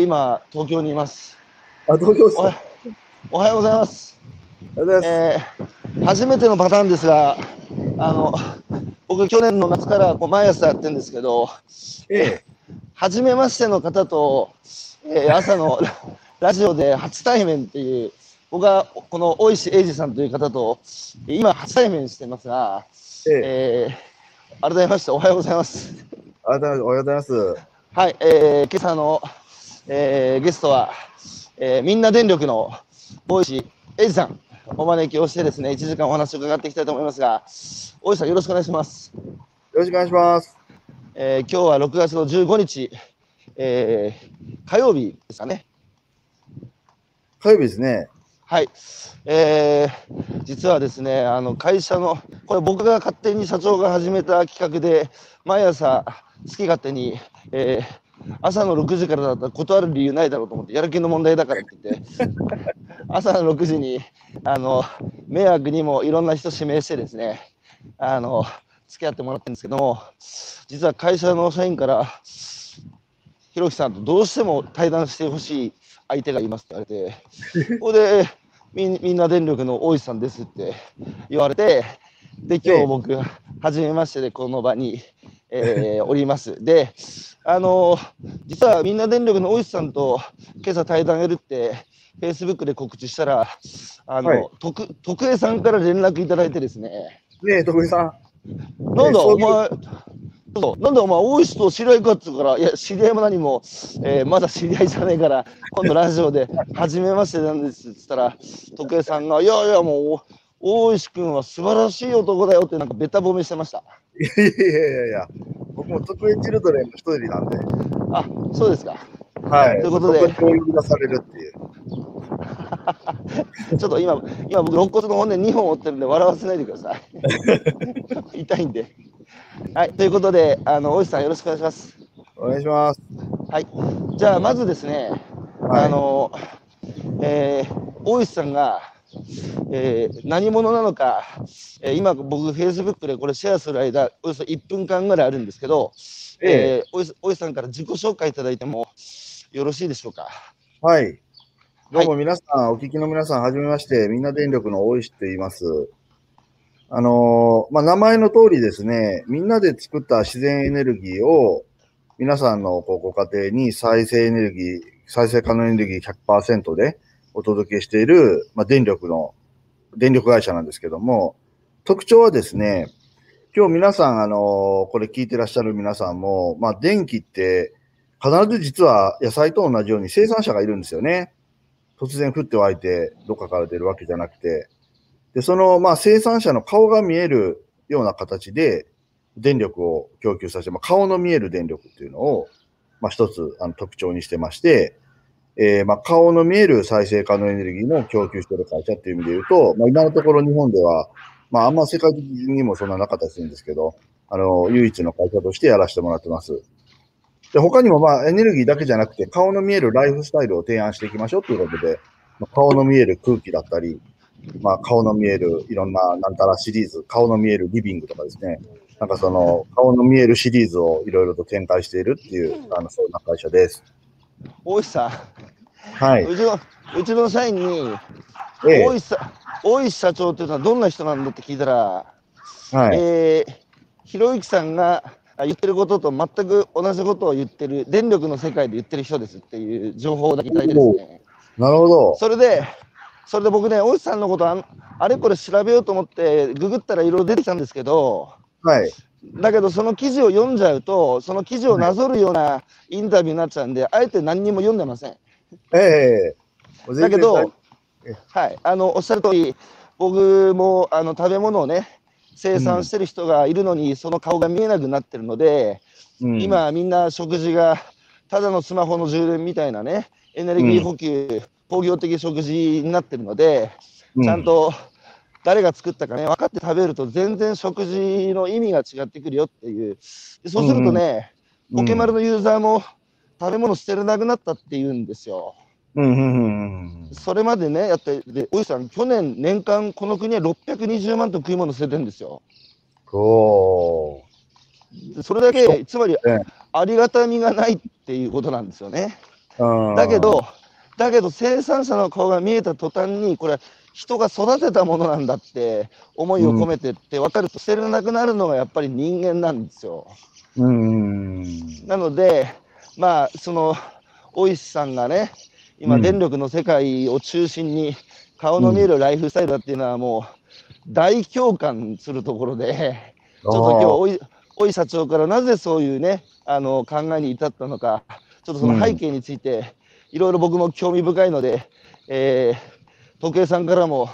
今東京にいます。あ、東京ですか。おはようございます。初めてのパターンですが、僕去年の夏からこう毎朝やってるんですけど、初めましての方と、朝のラジオで初対面っていう、僕はこの大石英二さんという方と今初対面してますが、改めましておはようございます。改めましておはようございます。はい、今朝の、ゲストは、みんな電力の大石英二さんお招きをしてですね、1時間お話を伺っていきたいと思いますが、大石さんよろしくお願いします。よろしくお願いします。今日は6月の15日、火曜日ですかね。火曜日ですね。はい、実はですね、会社の、これ僕が勝手に社長が始めた企画で、毎朝好き勝手に、朝の6時からだったら断る理由ないだろうと思って、やる気の問題だからって言って朝の6時に迷惑にもいろんな人指名してですね、付き合ってもらってるんですけども、実は会社の社員からひろきさんとどうしても対談してほしい相手がいますって言われて、ここでみんな電力の大石さんですって言われて、で今日僕初めましてでこの場に、おります。で実はみんな電力の大石さんと今朝対談やるってフェイスブックで告知したら、はい、徳江さんから連絡いただいてですね。ねえ徳江さん、なんだお前、なんでお前大石と知り合いかっつうから、いや知り合いも何も、まだ知り合いじゃねえから今度ラジオで初めましてなんですっつったら、徳江さんがいやいやもう大石君は素晴らしい男だよってなんかべた褒めしてました。いやいやいや、僕も徳江チルドレンの一人なんで。あ、そうですか。はい。ということで。ここに呼び出されるっていう。ちょっと今僕肋骨の骨2本折ってるんで笑わせないでください。痛いんで。はい、ということで、大石さんよろしくお願いします。お願いします。はい、じゃあまずですね、はい、大石さんが、何者なのか、今僕フェイスブックでこれシェアする間およそ1分間ぐらいあるんですけど、大石さんから自己紹介いただいてもよろしいでしょうか。はい。どうも皆さん、はい、お聞きの皆さんはじめまして、みんな電力の大石と言います。名前の通りですね、みんなで作った自然エネルギーを皆さんのご家庭に再生可能エネルギー 100% でお届けしている、電力会社なんですけども、特徴はですね、今日皆さん、これ聞いてらっしゃる皆さんも、電気って必ず実は野菜と同じように生産者がいるんですよね。突然降って湧いてどっかから出るわけじゃなくて。で、その、生産者の顔が見えるような形で、電力を供給させて、顔の見える電力っていうのを、一つ、特徴にしてまして、顔の見える再生可能エネルギーも供給している会社っていう意味で言うと、今のところ日本では、あんま世界的にもそんななかったりするんですけど、唯一の会社としてやらせてもらってます。で、他にもエネルギーだけじゃなくて、顔の見えるライフスタイルを提案していきましょうということで、顔の見える空気だったり、顔の見えるいろんななんたらシリーズ、顔の見えるリビングとかですね、なんかその顔の見えるシリーズをいろいろと展開しているっていう、そんな会社です。大石さん、はい、うちの社員に、大石社長というのはどんな人なんだって聞いたら、はい、ひろゆきさんが言ってることと全く同じことを言ってる、電力の世界で言ってる人ですっていう情報だけいただいてですね。なるほど。それで僕ね、大石さんのことあれこれ調べようと思ってググったらいろいろ出てきたんですけど、はい、だけどその記事を読んじゃうとその記事をなぞるようなインタビューになっちゃうんで、あえて何にも読んでません。だけど、はい、おっしゃる通り僕も食べ物をね生産してる人がいるのに、その顔が見えなくなってるので、今みんな食事がただのスマホの充電みたいなねエネルギー補給、工業的食事になってるので、ちゃんと誰が作ったかね分かって食べると全然食事の意味が違ってくるよっていう。でそうするとね、ポケマルのユーザーも食べ物捨てれなくなったっていうんですよ。それまでね、大石さん去年年間この国は620万トン食い物捨ててるんですよ。おー、それだけつまりありがたみがないっていうことなんですよね。だけど生産者の顔が見えた途端に、これ人が育てたものなんだって思いを込めてって分かると捨てれなくなるのがやっぱり人間なんですよ。なのでまあその大石さんがね今電力の世界を中心に顔の見えるライフスタイルだっていうのはもう大共感するところで、ちょっと今日は大井社長からなぜそういうね考えに至ったのか、ちょっとその背景についていろいろ僕も興味深いので、時計さんからも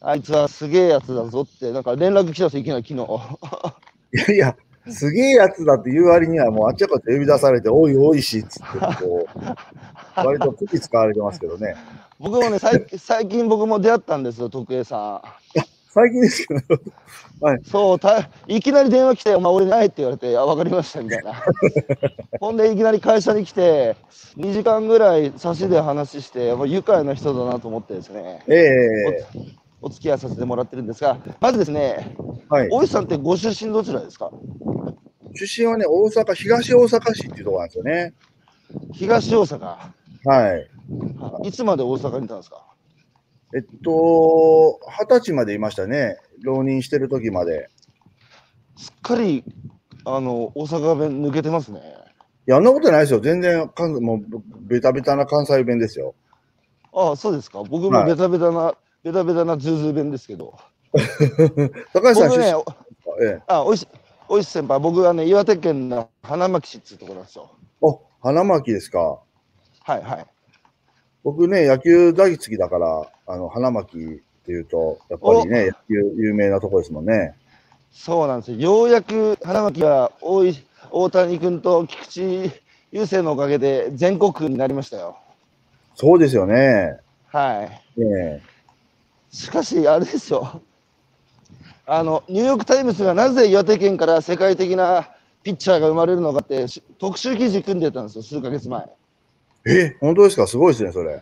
あいつはすげえやつだぞってなんか連絡来たんですいきなり昨日。いやすげえやつだって言う割にはもうあっちゃこっちゃ呼び出されておいおいしっつってこう割とこき使われてますけどね。僕もね最近僕も出会ったんですよ徳江さん。最近ですけどはい、そういきなり電話来て「お前俺ない」って言われて「分かりました」みたいなほんでいきなり会社に来て2時間ぐらい差しで話して愉快な人だなと思ってですね、お付き合いさせてもらってるんですが、まずですね、はい、大石さんってご出身どちらですか？出身はね大阪東大阪市っていうところなんですよね。東大阪。はい。いつまで大阪にいたんですか？20歳までいましたね。浪人してる時まで。すっかり大阪弁抜けてますね。いや、あんなことないですよ。全然もうベタベタな関西弁ですよ。ああ、そうですか。僕もベタベタな、はい、ベタベタなズーズー弁ですけど。高橋さん出身。おいし先輩、僕はね岩手県の花巻市っていうところなんですよ。お、花巻ですか。はいはい。僕ね、野球大好きだから、花巻っていうと、やっぱりね、野球有名なとこですもんね。そうなんですよ。ようやく花巻は大谷君と菊池雄星のおかげで全国区になりましたよ。そうですよね。はい。しかし、あれですよ。ニューヨークタイムズがなぜ岩手県から世界的なピッチャーが生まれるのかって特集記事組んでたんですよ、数ヶ月前。本当ですか？すごいですね、それ。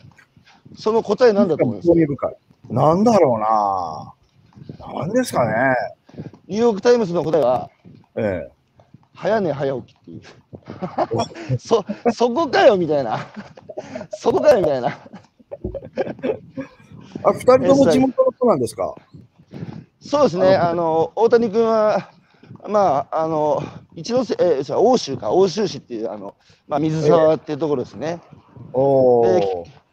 その答えなんだと思います。興味深い。なんだろうな。なんですかね。ニューヨークタイムズの答えは、早寝早起きっていう。そこかよみたいな。そこかよみたいな。あ、2人とも地元の人なんですか？そうですね。大谷君は、まあ一ノ瀬奥州市っていうまあ、水沢っていうところですね。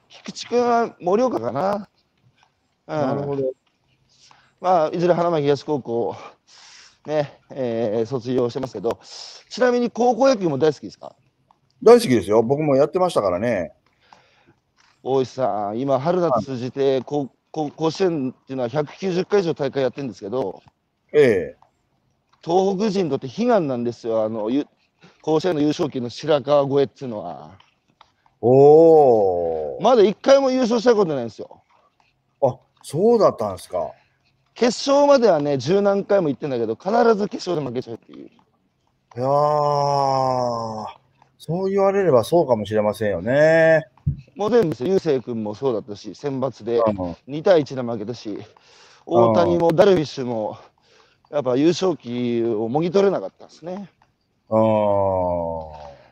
菊池君は盛岡かな。なるほど。まあいずれ花巻東高校ね、卒業してますけど、ちなみに高校野球も大好きですか？大好きですよ。僕もやってましたからね。大石さん、今春夏通じて甲子園っていうのは190回以上大会やってるんですけど。東北人にとって悲願なんですよ、甲子園の優勝旗の白川越えっていうのは。まだ1回も優勝したことないんですよ。あ、そうだったんですか。決勝まではね、十何回も行ってんだけど、必ず決勝で負けちゃうっていう。いやー、そう言われればそうかもしれませんよね。もう全部ですよ、雄星君もそうだったし、選抜で2対1で負けたし、大谷もダルビッシュも。やっぱ優勝旗をもぎ取れなかったんですね。悲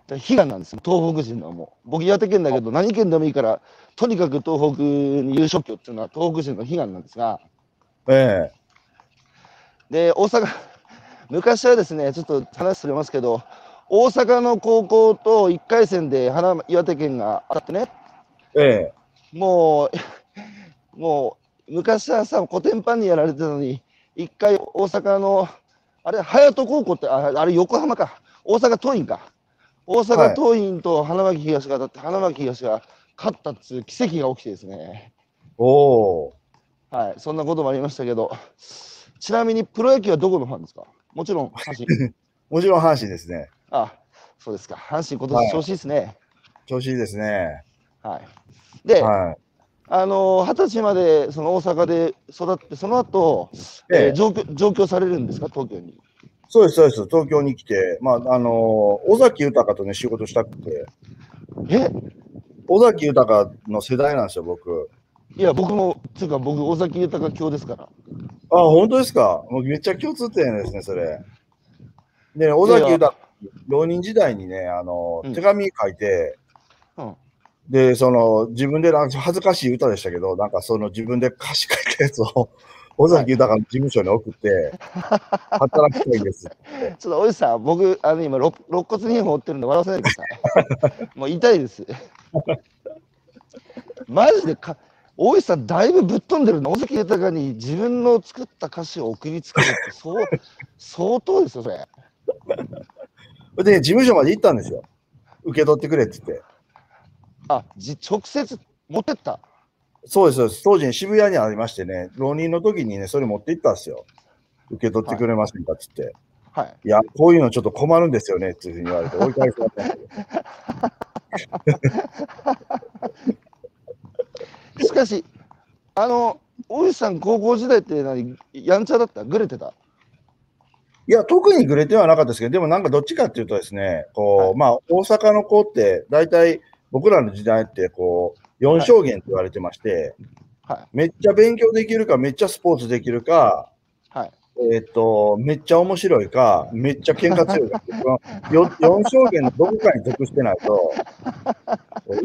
願なんですよ、東北人はもう。僕、岩手県だけど、何県でもいいから、とにかく東北に優勝旗っていうのは東北人の悲願なんですが。で、大阪、昔はですね、ちょっと話それますけど、大阪の高校と1回戦で岩手県が当たってね。もう、昔はさ、コテンパンにやられてたのに、一回大阪のあれ隼人高校ってあれ横浜か大阪桐蔭か大阪桐蔭と花巻東が当たって花巻東が勝ったっていう奇跡が起きてですね。そんなこともありましたけど、ちなみにプロ野球はどこのファンですか？もちろん阪神。もちろん阪神ですね。あ、そうですか。阪神今年調子いいですね。調子いいですね。で、20歳までその大阪で育って、その後、上京されるんですか、東京に。そうです、そうです、東京に来て、まあ、尾崎豊とね、仕事したくて、尾崎豊の世代なんですよ、僕。いや、僕も、つうか、僕、尾崎豊教ですから。あ、本当ですか、もうめっちゃ共通点ですね、それ。で、尾崎豊浪人時代にね、手紙書いて、うん、で、その、自分でなんか恥ずかしい歌でしたけど、なんかその自分で歌詞書いたやつを、尾崎豊の事務所に送って、働きたいんですって。ちょっと、おじさん、僕、今、肋骨2本折ってるんで笑わせないでください。もう痛いです。マジでか、大石さん、だいぶぶっ飛んでるの。尾崎豊に自分の作った歌詞を送りつけるって、そう、相当ですよ、それ。で、事務所まで行ったんですよ。受け取ってくれって言って。あ、直接持ってった。そうです、そうです。当時、ね、渋谷にありましてね、浪人の時にね、それ持って行ったんですよ。受け取ってくれませんかって言って。はい。いや、こういうのちょっと困るんですよねっていうふうに言われて、追い返すわけなんですよ。しかし、大石さん、高校時代って何、やんちゃだった？グレてた？いや、特にグレてはなかったですけど、でもなんかどっちかっていうとですね、こう、まあ、大阪の子って、大体、僕らの時代って、こう、4証言って言われてまして、はいはい、めっちゃ勉強できるか、めっちゃスポーツできるか、はい、めっちゃ面白いか、めっちゃ喧嘩強いかって、この4証言のどこかに属してないと、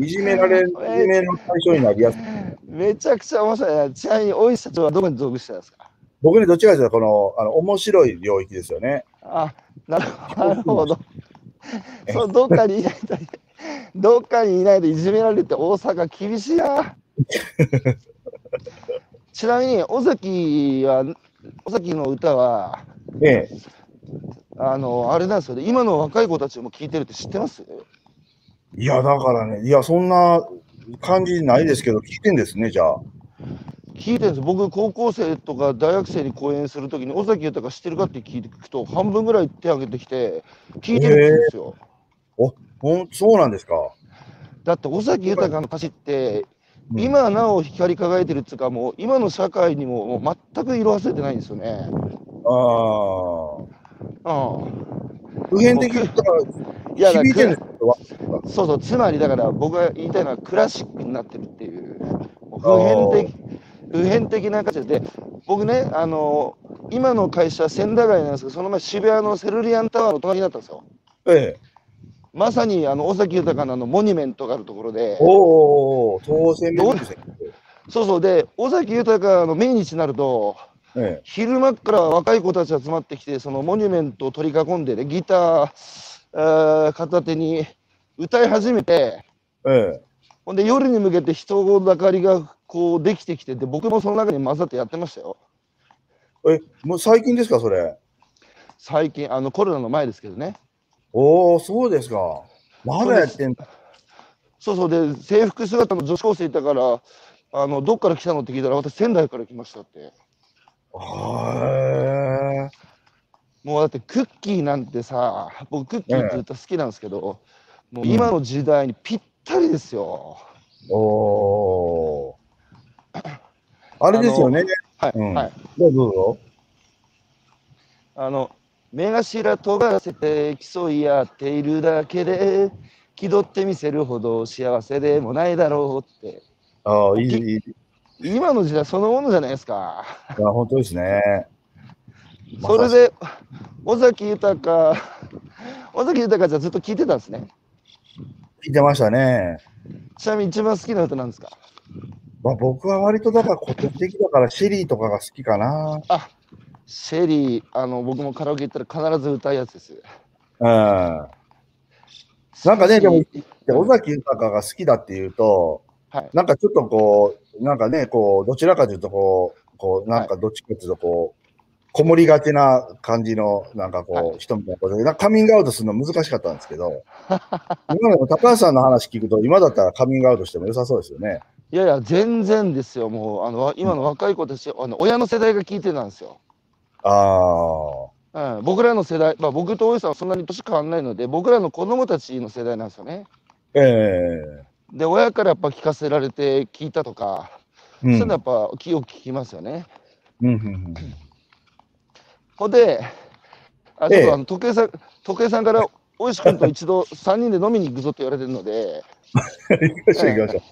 いじめられる、いじめの対象になりやすい。めちゃくちゃ面白い。ちなみに、大石社長はどこに属してたんですか？僕にどっちかというと、この、面白い領域ですよね。あ、なるほど。そう、どっかにいないと、どっかにいないといじめられるって大阪厳しいな。ちなみに、尾崎の歌は、ええ、あれなんですよね、今の若い子たちも聴いてるって知ってます？いや、だからね、いや、そんな感じないですけど、聴いてんですね、じゃあ。聞いてるんです。僕、高校生とか大学生に講演するときに、尾崎豊知ってるかって聞くと、半分ぐらい手挙げてきて、聞いてるんですよ。そうなんですか。だって、尾崎豊の歌詞って、今なお光り輝いてるっていうか、もう、今の社会にも、もう全く色褪せてないんですよね。普遍的に言ったら、響いてるんですよ。そうそう、つまりだから、僕が言いたいのは、クラシックになってるっていう、普遍的な形で、僕ね、今の会社、千駄ヶ谷なんですけど、その前、渋谷のセルリアンタワーの隣だったんですよ。ええ。まさに、尾崎豊のモニュメントがあるところで。おお、当選です。そうそう、で、尾崎豊の命日になると、ええ、昼間から若い子たち集まってきて、そのモニュメントを取り囲んでね、ギター、片手に歌い始めて、ええ、ほんで、夜に向けて人だかりが、こうできてきて、で、僕もその中に混ざってやってましたよ。え、もう最近ですか、それ。最近、コロナの前ですけどね。おお、そうですか。まだやってんだ。そうそう、で、制服姿の女子高生いたから、どっから来たのって聞いたら、私、仙台から来ましたって。はー。もうだって、クッキーなんてさ、僕、クッキーって言ったら好きなんですけど、もう今の時代にぴったりですよ。おお。あれですよね。どうぞ。目頭尖らせて競い合っているだけで気取ってみせるほど幸せでもないだろうって。ああ、いい。今の時代そのものじゃないですか。いや、本当ですね。それで尾崎豊じゃずっと聴いてたんですね。聴いてましたね。ちなみに一番好きな歌なんですか？まあ、僕は割とだから古典的だからシェリーとかが好きかな。あ、シェリー、僕もカラオケ行ったら必ず歌うやつです。なんかね、でも尾崎豊が好きだっていうと、はい、なんかちょっとこう、なんかね、こうどちらかというとこうなんかどっちかというとこう、はい、こもりがちな感じのなんかこう、はい、人みたいなことで、カミングアウトするの難しかったんですけど、今でも高橋さんの話聞くと今だったらカミングアウトしても良さそうですよね。いやいや、全然ですよ。もう今の若い子たち、親の世代が聞いてたんですよ。ああ、うん、僕らの世代、まあ、僕と大石さんはそんなに年変わんないので、僕らの子供たちの世代なんですよね。で、親からやっぱ聞かせられて聞いたとか、うん、そういうのやっぱ気を聞きますよね。ほんで、ちょっと時計さんから大石君と一度3人で飲みに行くぞって言われてるので。行きましょう、行きましょう。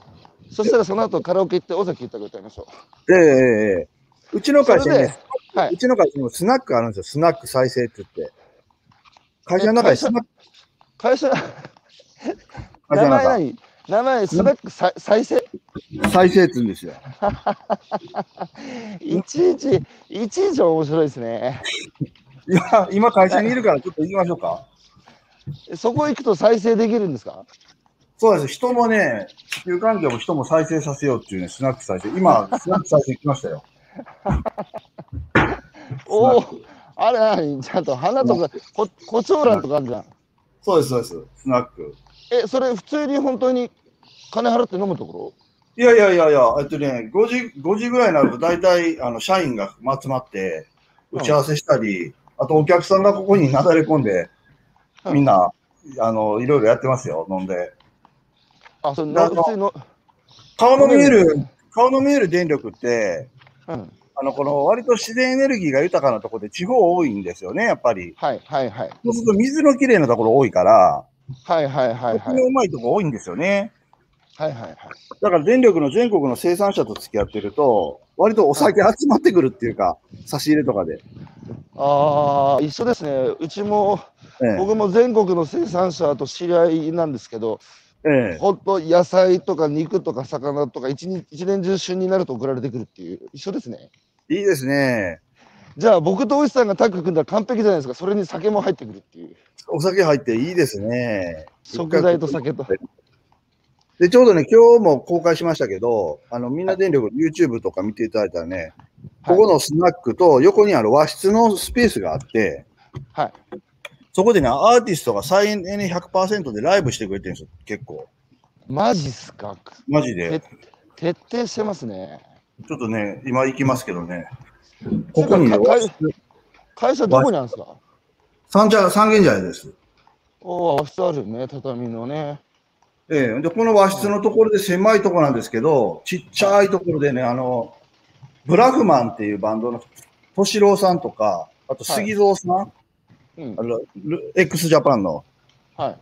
そしたらその後カラオケ行って尾崎豊歌いましょう。うちの会社にもスナックあるんですよ。スナック再生って言って。会社の中でスナック。会社名前何？名前スナック再生。再生って言うんですよ。いちいち面白いですね。今会社にいるからちょっと行きましょうか。そこ行くと再生できるんですか？そうです。人もね、地球環境も人も再生させようっていうね、スナック再生。今、スナック再生来ましたよ。おお、あれ何？ちゃんと花とか、コチョウランとかあるじゃん。そうです、そうです。スナック。え、それ普通に本当に金払って飲むところ？いやいやいやいや、5時ぐらいになると大体社員が集まって、打ち合わせしたり、うん、あとお客さんがここになだれ込んで、みんな、いろいろやってますよ、飲んで。あ、その顔の見える電力って、うん、この割と自然エネルギーが豊かなところで地方多いんですよね、やっぱり。はいはいはい。そうすると水のきれいなところ多いから、はいはいはい、はい。水のうまいところ多いんですよね。はいはいはい。だから電力の全国の生産者と付き合ってると、割とお酒集まってくるっていうか、差し入れとかで。ああ、一緒ですね。うちも、僕も全国の生産者と知り合いなんですけど、本当野菜とか肉とか魚とか一年中旬になると送られてくるっていう、一緒ですね。いいですね。じゃあ僕とおじさんがタッグ組んだら完璧じゃないですか。それに酒も入ってくるっていう。お酒入っていいですね。食材と酒とで、ちょうどね、今日も公開しましたけど、みんな電力、はい、YouTube とか見ていただいたらね、ここのスナックと横にある和室のスペースがあって、はい、そこでね、アーティストが再エネ 100% でライブしてくれてるんですよ、結構。マジっすか？マジで。徹底してますね。ちょっとね、今行きますけどね。ここにね、会社どこにあるんですか？三軒茶屋です。おお、和室あるね、畳のね。で、この和室のところで狭いところなんですけど、ちっちゃいところでね、ブラフマンっていうバンドの敏郎さんとか、あと杉蔵さん、はい、うん、X ジャパンの、は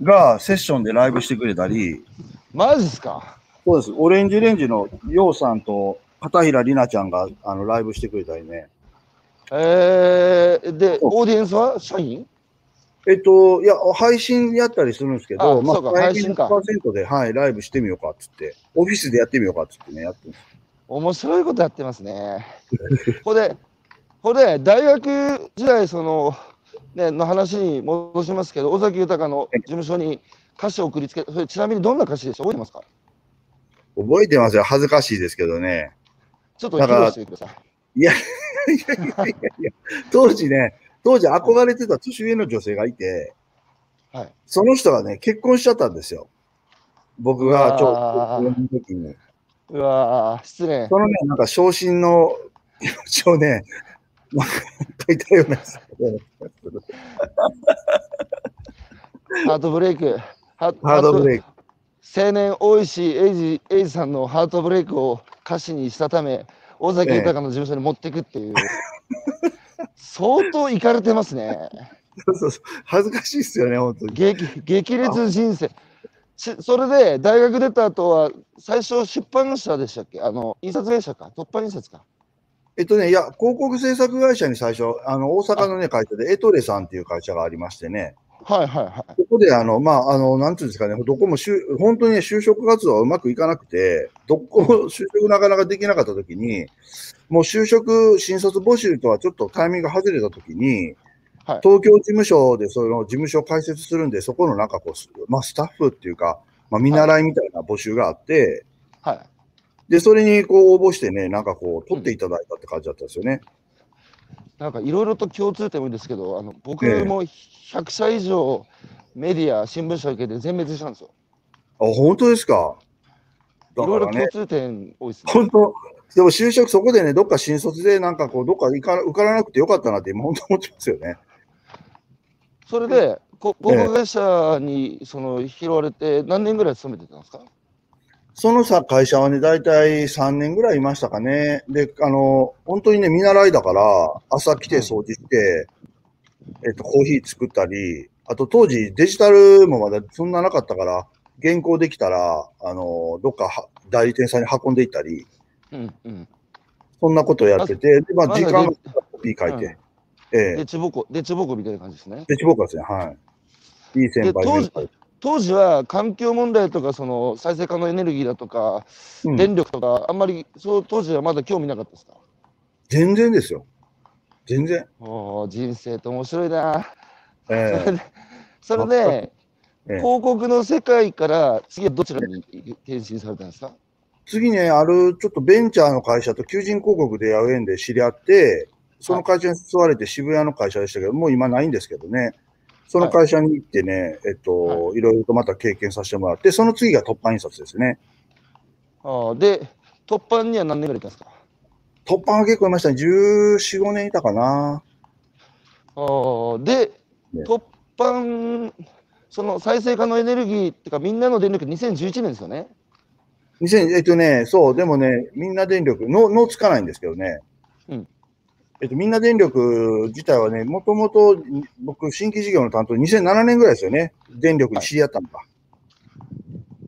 い、がセッションでライブしてくれたり。マジっすか？そうです。オレンジレンジのようさんと片平里奈ちゃんがライブしてくれたりね。で、オーディエンスは社員？いや、配信やったりするんですけど、まあ、配信 100% で、はい、ライブしてみようかっつって、オフィスでやってみようかっつってね、やってます。面白いことやってますね。これで、大学時代、ね、の話に戻しますけど、尾崎豊の事務所に歌詞を送りつけ、それちなみにどんな歌詞でした？覚えてますか？覚えてますよ。恥ずかしいですけどね。ちょっと披露してください。いや、当時憧れてた年上の女性がいて、はい、その人がね、結婚しちゃったんですよ。僕がちょうどの時に。うわー、失礼。そのね、なんか昇進の気持ちをね、書いたような。ハートブレイク。青年大石英二さんのハートブレイクを歌詞にしたため、尾崎豊の事務所に持っていくっていう。相当いかれてますね。そう、恥ずかしいですよね、本当に。激烈人生。それで大学出た後は、最初出版社でしたっけ？印刷会社か、突破印刷か。いや、広告制作会社に最初、大阪のね、会社で、エトレさんっていう会社がありましてね。はいはいはい。ここで、なんていうんですかね、どこも本当にね、就職活動はうまくいかなくて、どこも就職なかなかできなかったときに、もう就職、新卒募集とはちょっとタイミングが外れたときに、はい、東京事務所で、その事務所を開設するんで、そこのなんかこう、まあ、スタッフっていうか、まあ、見習いみたいな募集があって、はい。はいで、それにこう応募してね、なんかこう、取っていただいたって感じだったんですよね。なんかいろいろと共通点もいいんですけど、僕も100社以上、メディア、新聞社受けて全滅したんですよ。あ、本当ですか。だからね、いろいろ共通点多いですね。本当、でも就職、そこでね、どっか新卒で、なんかこう、どっか受からなくてよかったなって、今、本当思ってますよね。それで、広告会社に拾われて、何年ぐらい勤めてたんですか？その会社はね、大体3年ぐらいいましたかね。で、本当にね、見習いだから、朝来て掃除して、コーヒー作ったり、あと当時デジタルもまだそんななかったから、原稿できたら、どっか代理店さんに運んでいったり、うんうん、そんなことをやってて、で、まあ、時間がコピー書いて。でちぼこみたいな感じですね。でちぼこですね、はい。いい先輩で当時は環境問題とかその再生可能エネルギーだとか、うん、電力とかあんまりそう当時はまだ興味なかったですか？全然ですよ。全然。おお、人生って面白いな。それで、広告の世界から次はどちらに転身されたんですか？次ね、ちょっとベンチャーの会社と求人広告でやる縁で知り合って、その会社に誘われて渋谷の会社でしたけど、もう今ないんですけどね。その会社に行ってね、いろいろとまた経験させてもらって、その次が凸版印刷ですね。ああ、で、凸版には何年ぐらいいたんですか？凸版は結構いましたね。14、15年いたかな。ああ、で、凸版、その再生可能エネルギーっていうか、みんなの電力2011年ですよね。そう、でもね、みんな電力、能つかないんですけどね。うん。みんな電力自体はね、もともと僕、新規事業の担当、2007年ぐらいですよね、電力に知り合ったのか。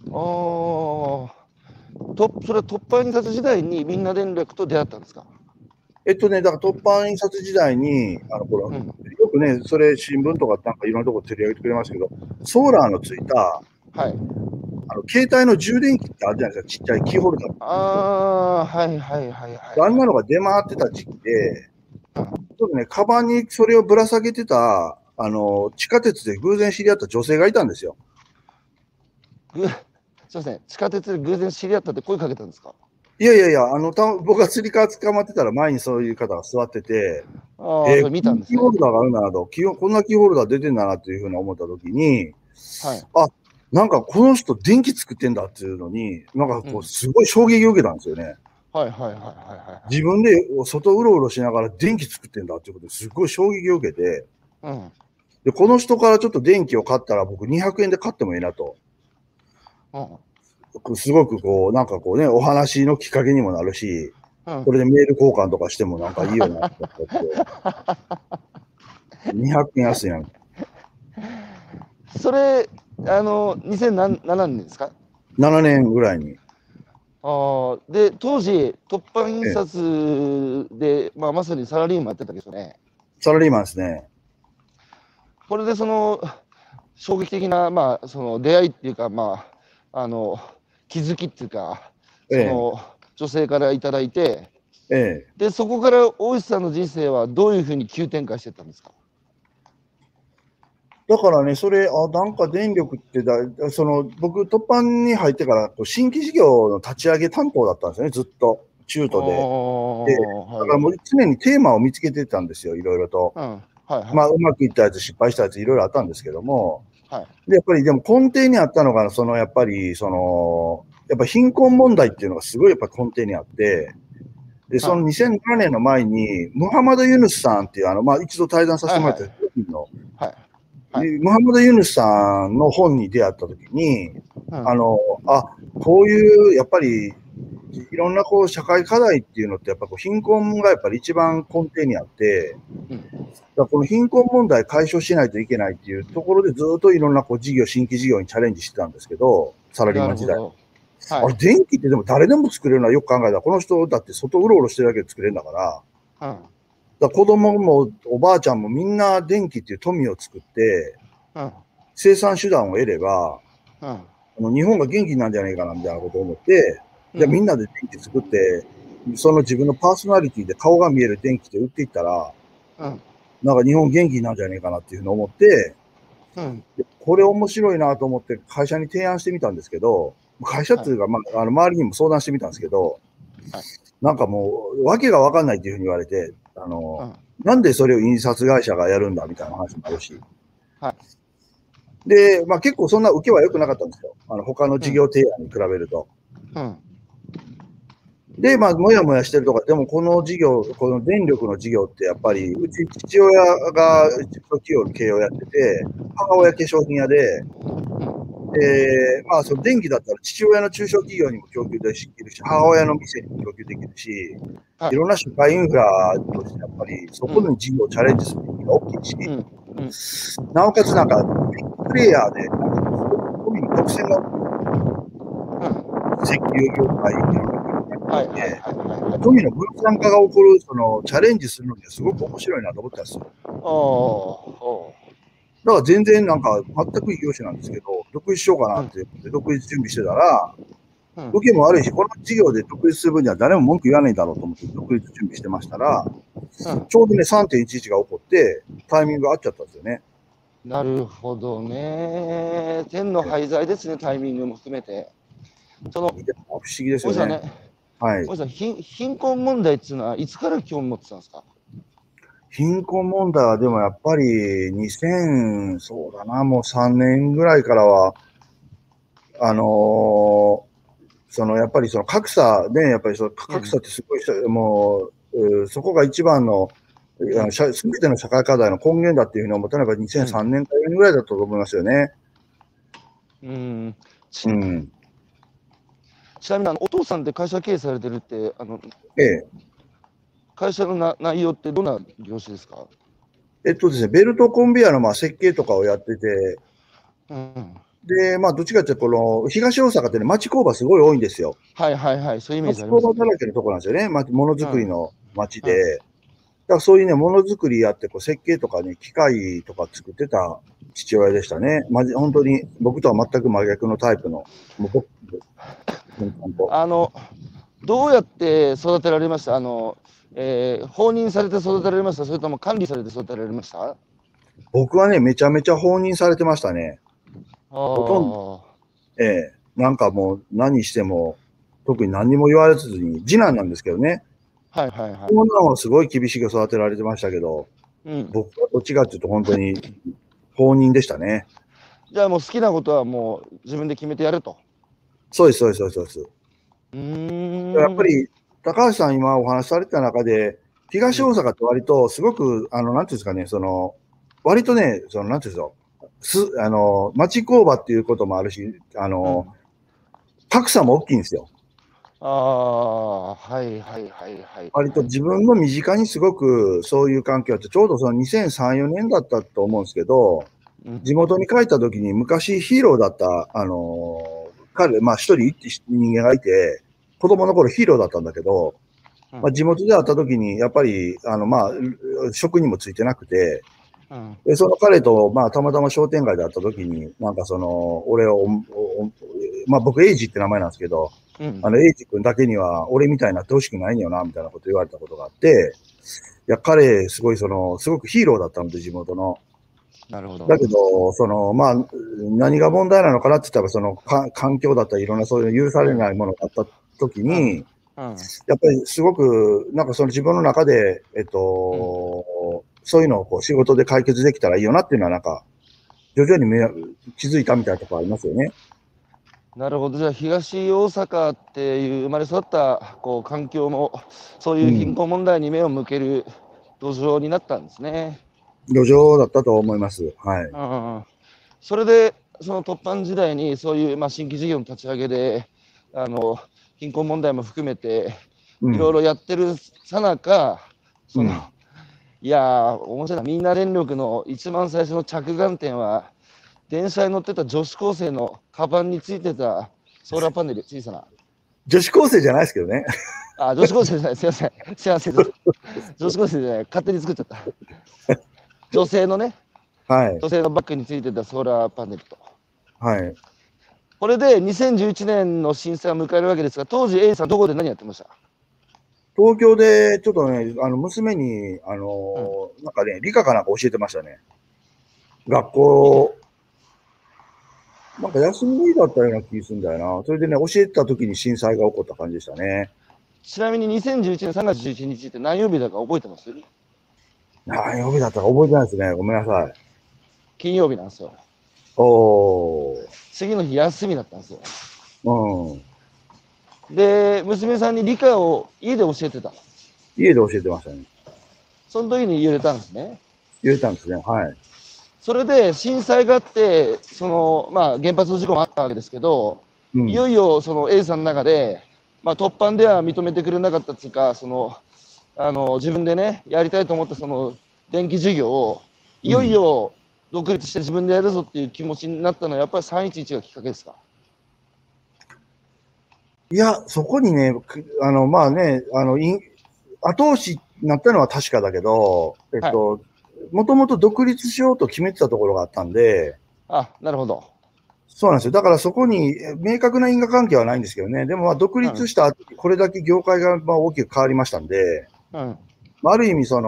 それは凸版印刷時代にみんな電力と出会ったんですか？だから凸版印刷時代に、よくね、それ、新聞とかなんかいろんなところ取り上げてくれますけど、ソーラーのついた、携帯の充電器ってあるじゃないですか、ちっちゃいキーホルダー。あんなのが出回ってた時期で、カバンにそれをぶら下げてた、地下鉄で偶然知り合った女性がいたんですよ。すいません、地下鉄で偶然知り合ったって声かけたんですか？いやいやいや、僕がつり革捕まってたら前にそういう方が座ってて、見たんですね。キーホルダーがあるなと、こんなキーホルダー出てんだなというふうに思った時に、あ、なんかこの人電気作ってんだっていうのに、なんかこうすごい衝撃を受けたんですよね。自分で外うろうろしながら電気作ってんだっていうことですごい衝撃を受けて、でこの人からちょっと電気を買ったら僕200円で買ってもいいなと、すごくこうなんかこうね、お話のきっかけにもなるし、これでメール交換とかしてもなんかいいよなって200円安いな。それ2007年ですか？7年ぐらいに。ああ、で、当時、凸版印刷で、まさにサラリーマンやってたんですよね。サラリーマンですね。これで、衝撃的な、出会いっていうか、気づきっていうか、女性からいただいて、で、そこから大石さんの人生はどういうふうに急展開してたんですか？だからね、それ、なんか電力って僕、凸版に入ってから、新規事業の立ち上げ担当だったんですよね、ずっと、中途で。だからもう常にテーマを見つけてたんですよ、いろいろと。うまくいったやつ、失敗したやつ、いろいろあったんですけども。で、やっぱり、でも根底にあったのが、やっぱ貧困問題っていうのがすごいやっぱ根底にあって、で、その2007年の前に、ムハマド・ユヌスさんっていう、一度対談させてもらった時の、ムハマド・ユヌスさんの本に出会ったときに、こういう、やっぱり、いろんな社会課題っていうのって、やっぱ貧困がやっぱり一番根底にあって、この貧困問題解消しないといけないっていうところで、ずっといろんな新規事業にチャレンジしてたんですけど、サラリーマン時代。あれ、電気ってでも誰でも作れるのはよく考えたら、この人だって外うろうろしてるだけで作れるんだから、子供もおばあちゃんもみんな電気っていう富を作って、生産手段を得れば、日本が元気なんじゃないかなみたいなことを思って、じゃあみんなで電気作って、その自分のパーソナリティで顔が見える電気って売っていったら、なんか日本元気なんじゃないかなっていうふうに思って、これ面白いなと思って会社に提案してみたんですけど、会社っていうか、周りにも相談してみたんですけど、なんかもう、わけがわかんないっていうふうに言われて、なんでそれを印刷会社がやるんだみたいな話もあるし。で、結構そんな受けは良くなかったんですよ。他の事業提案に比べると。で、もやもやしてるとか、でもこの事業、この電力の事業ってやっぱり、うち父親が企業の経営をやってて、母親化粧品屋で、その電気だったら父親の中小企業にも供給できるし、母親の店にも供給できるし、いろんな社会インフラとしてやっぱりそこで事業をチャレンジする意味が大きいし、なおかつなんかビッグプレイヤーで、特に独占が石油業界になって、そういうの分散化が起こる、そのチャレンジするのってすごく面白いなと思ったんですよ。だから全然なんか全く異業種なんですけど、独立しようかなって、独立準備してたら、動きも悪いし、この事業で独立する分には誰も文句言わないだろうと思って独立準備してましたら、ちょうどね、3.11 が起こって、タイミングが合っちゃったんですよね。なるほどね。天の廃材ですね、タイミングも含めて。その、不思議ですよね。貧困問題っていうのは、いつから興味持ってたんですか？貧困問題はでもやっぱり2000、そうだな、もう3年ぐらいからは、そのやっぱりその格差ね、やっぱりその格差ってすごい、もう、そこが一番の、すべての社会課題の根源だっていうふうに思ったのが2003年から4年ぐらいだったと思いますよね。ちなみにお父さんって会社経営されてるって、会社の内容ってどんな業種ですか？ですね、ベルトコンベヤーの設計とかをやってて、で、どっちかっていうと、この東大阪ってね、町工場すごい多いんですよ。そういうイメージありますね。町工場だらけのところなんですよね、ものづくりの町で。だからそういうね、ものづくりやって、設計とかね、機械とか作ってた父親でしたね。本当に僕とは全く真逆のタイプの。どうやって育てられました？放任されて育てられました？それとも管理されて育てられました？僕はね、めちゃめちゃ放任されてましたね。ほとんど。なんかもう、何しても、特に何も言われずに、次男なんですけどね。長男はすごい厳しく育てられてましたけど、僕はどっちかっていうと、本当に放任でしたね。じゃあもう好きなことはもう自分で決めてやると。そうです。やっぱり高橋さん、今お話しされてた中で、東大阪って割と、すごく、なんていうんですかね、割とね、なんていうんですよ、町工場っていうこともあるし、格差も大きいんですよ。割と自分の身近にすごくそういう環境って、ちょうどその2003、4年だったと思うんですけど、地元に帰った時に、昔ヒーローだった、彼、一人人間がいて、子供の頃ヒーローだったんだけど、地元で会った時に、やっぱり、職にもついてなくて、でその彼と、たまたま商店街で会った時に、なんか俺を、僕、エイジって名前なんですけど、エイジ君だけには、俺みたいになってほしくないんよな、みたいなこと言われたことがあって、いや、彼、すごい、すごくヒーローだったので、地元の。なるほど。だけど、何が問題なのかなって言ったら、環境だったり、いろんなそういう許されないものがあったときに、やっぱりすごく、なんか自分の中で、そういうのを仕事で解決できたらいいよなっていうのは、なんか、徐々に気づいたみたいなところありますよね。なるほど。じゃあ、東大阪っていう生まれ育った、環境も、そういう貧困問題に目を向ける土壌になったんですね。路上だったと思います。それで、その突販時代に、そういう、新規事業の立ち上げで、貧困問題も含めて、いろいろやってるさなか、いやー、面白いな、みんな電力の一番最初の着眼点は、電車に乗ってた女子高生のカバンについてたソーラーパネル、小さな。女子高生じゃないですけどね。あ、女子高生じゃない、すいません。女子高生じゃない、勝手に作っちゃった。女性のね、女性のバッグについてたソーラーパネルと。これで2011年の震災を迎えるわけですが、当時、A さん、どこで何やってました？東京で、ちょっとね、娘に、なんかね、理科かなんか教えてましたね。学校、なんか休みだったような気がするんだよな。それでね、教えてた時に震災が起こった感じでしたね。ちなみに2011年3月11日って何曜日だか覚えてます？何曜日だったか覚えてないですね。ごめんなさい。金曜日なんですよ。次の日休みだったんですよ。で、娘さんに理科を家で教えてた。家で教えてましたね。その時に揺れたんですね。揺れたんですね。それで震災があって、原発の事故もあったわけですけど、いよいよA さんの中で、突販では認めてくれなかったっていうか、自分でね、やりたいと思った電気事業を、いよいよ独立して自分でやるぞっていう気持ちになったのは、やっぱり311がきっかけですか？いや、そこにね、まあね、後押しになったのは確かだけど、もともと独立しようと決めてたところがあったんで、あ、なるほど。そうなんですよ。だからそこに明確な因果関係はないんですけどね。でもまあ独立した後、これだけ業界がまあ大きく変わりましたんで、うん、ある意味そ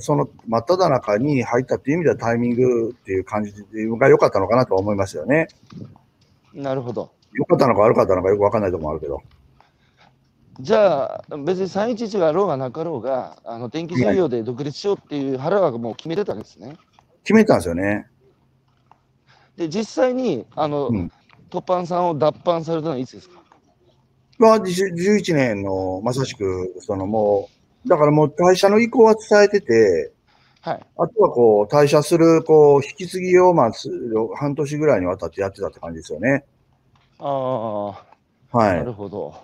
の真っただ中に入ったっていう意味ではタイミングっていう感じが良かったのかなとは思いますよね。なるほど。良かったのか悪かったのかよく分かんないところもあるけど。じゃあ別に311があろうがなかろうが、電気事業で独立しようっていう腹はもう決めてたんですね。決めてたんですよね。で実際にトッパンさんを脱藩されたのはいつですか？11年のまさしくもうだからもう退社の意向は伝えてて、はい、あとはこう退社するこう引き継ぎをまあ半年ぐらいにわたってやってたって感じですよね。ああ、はい、なるほど。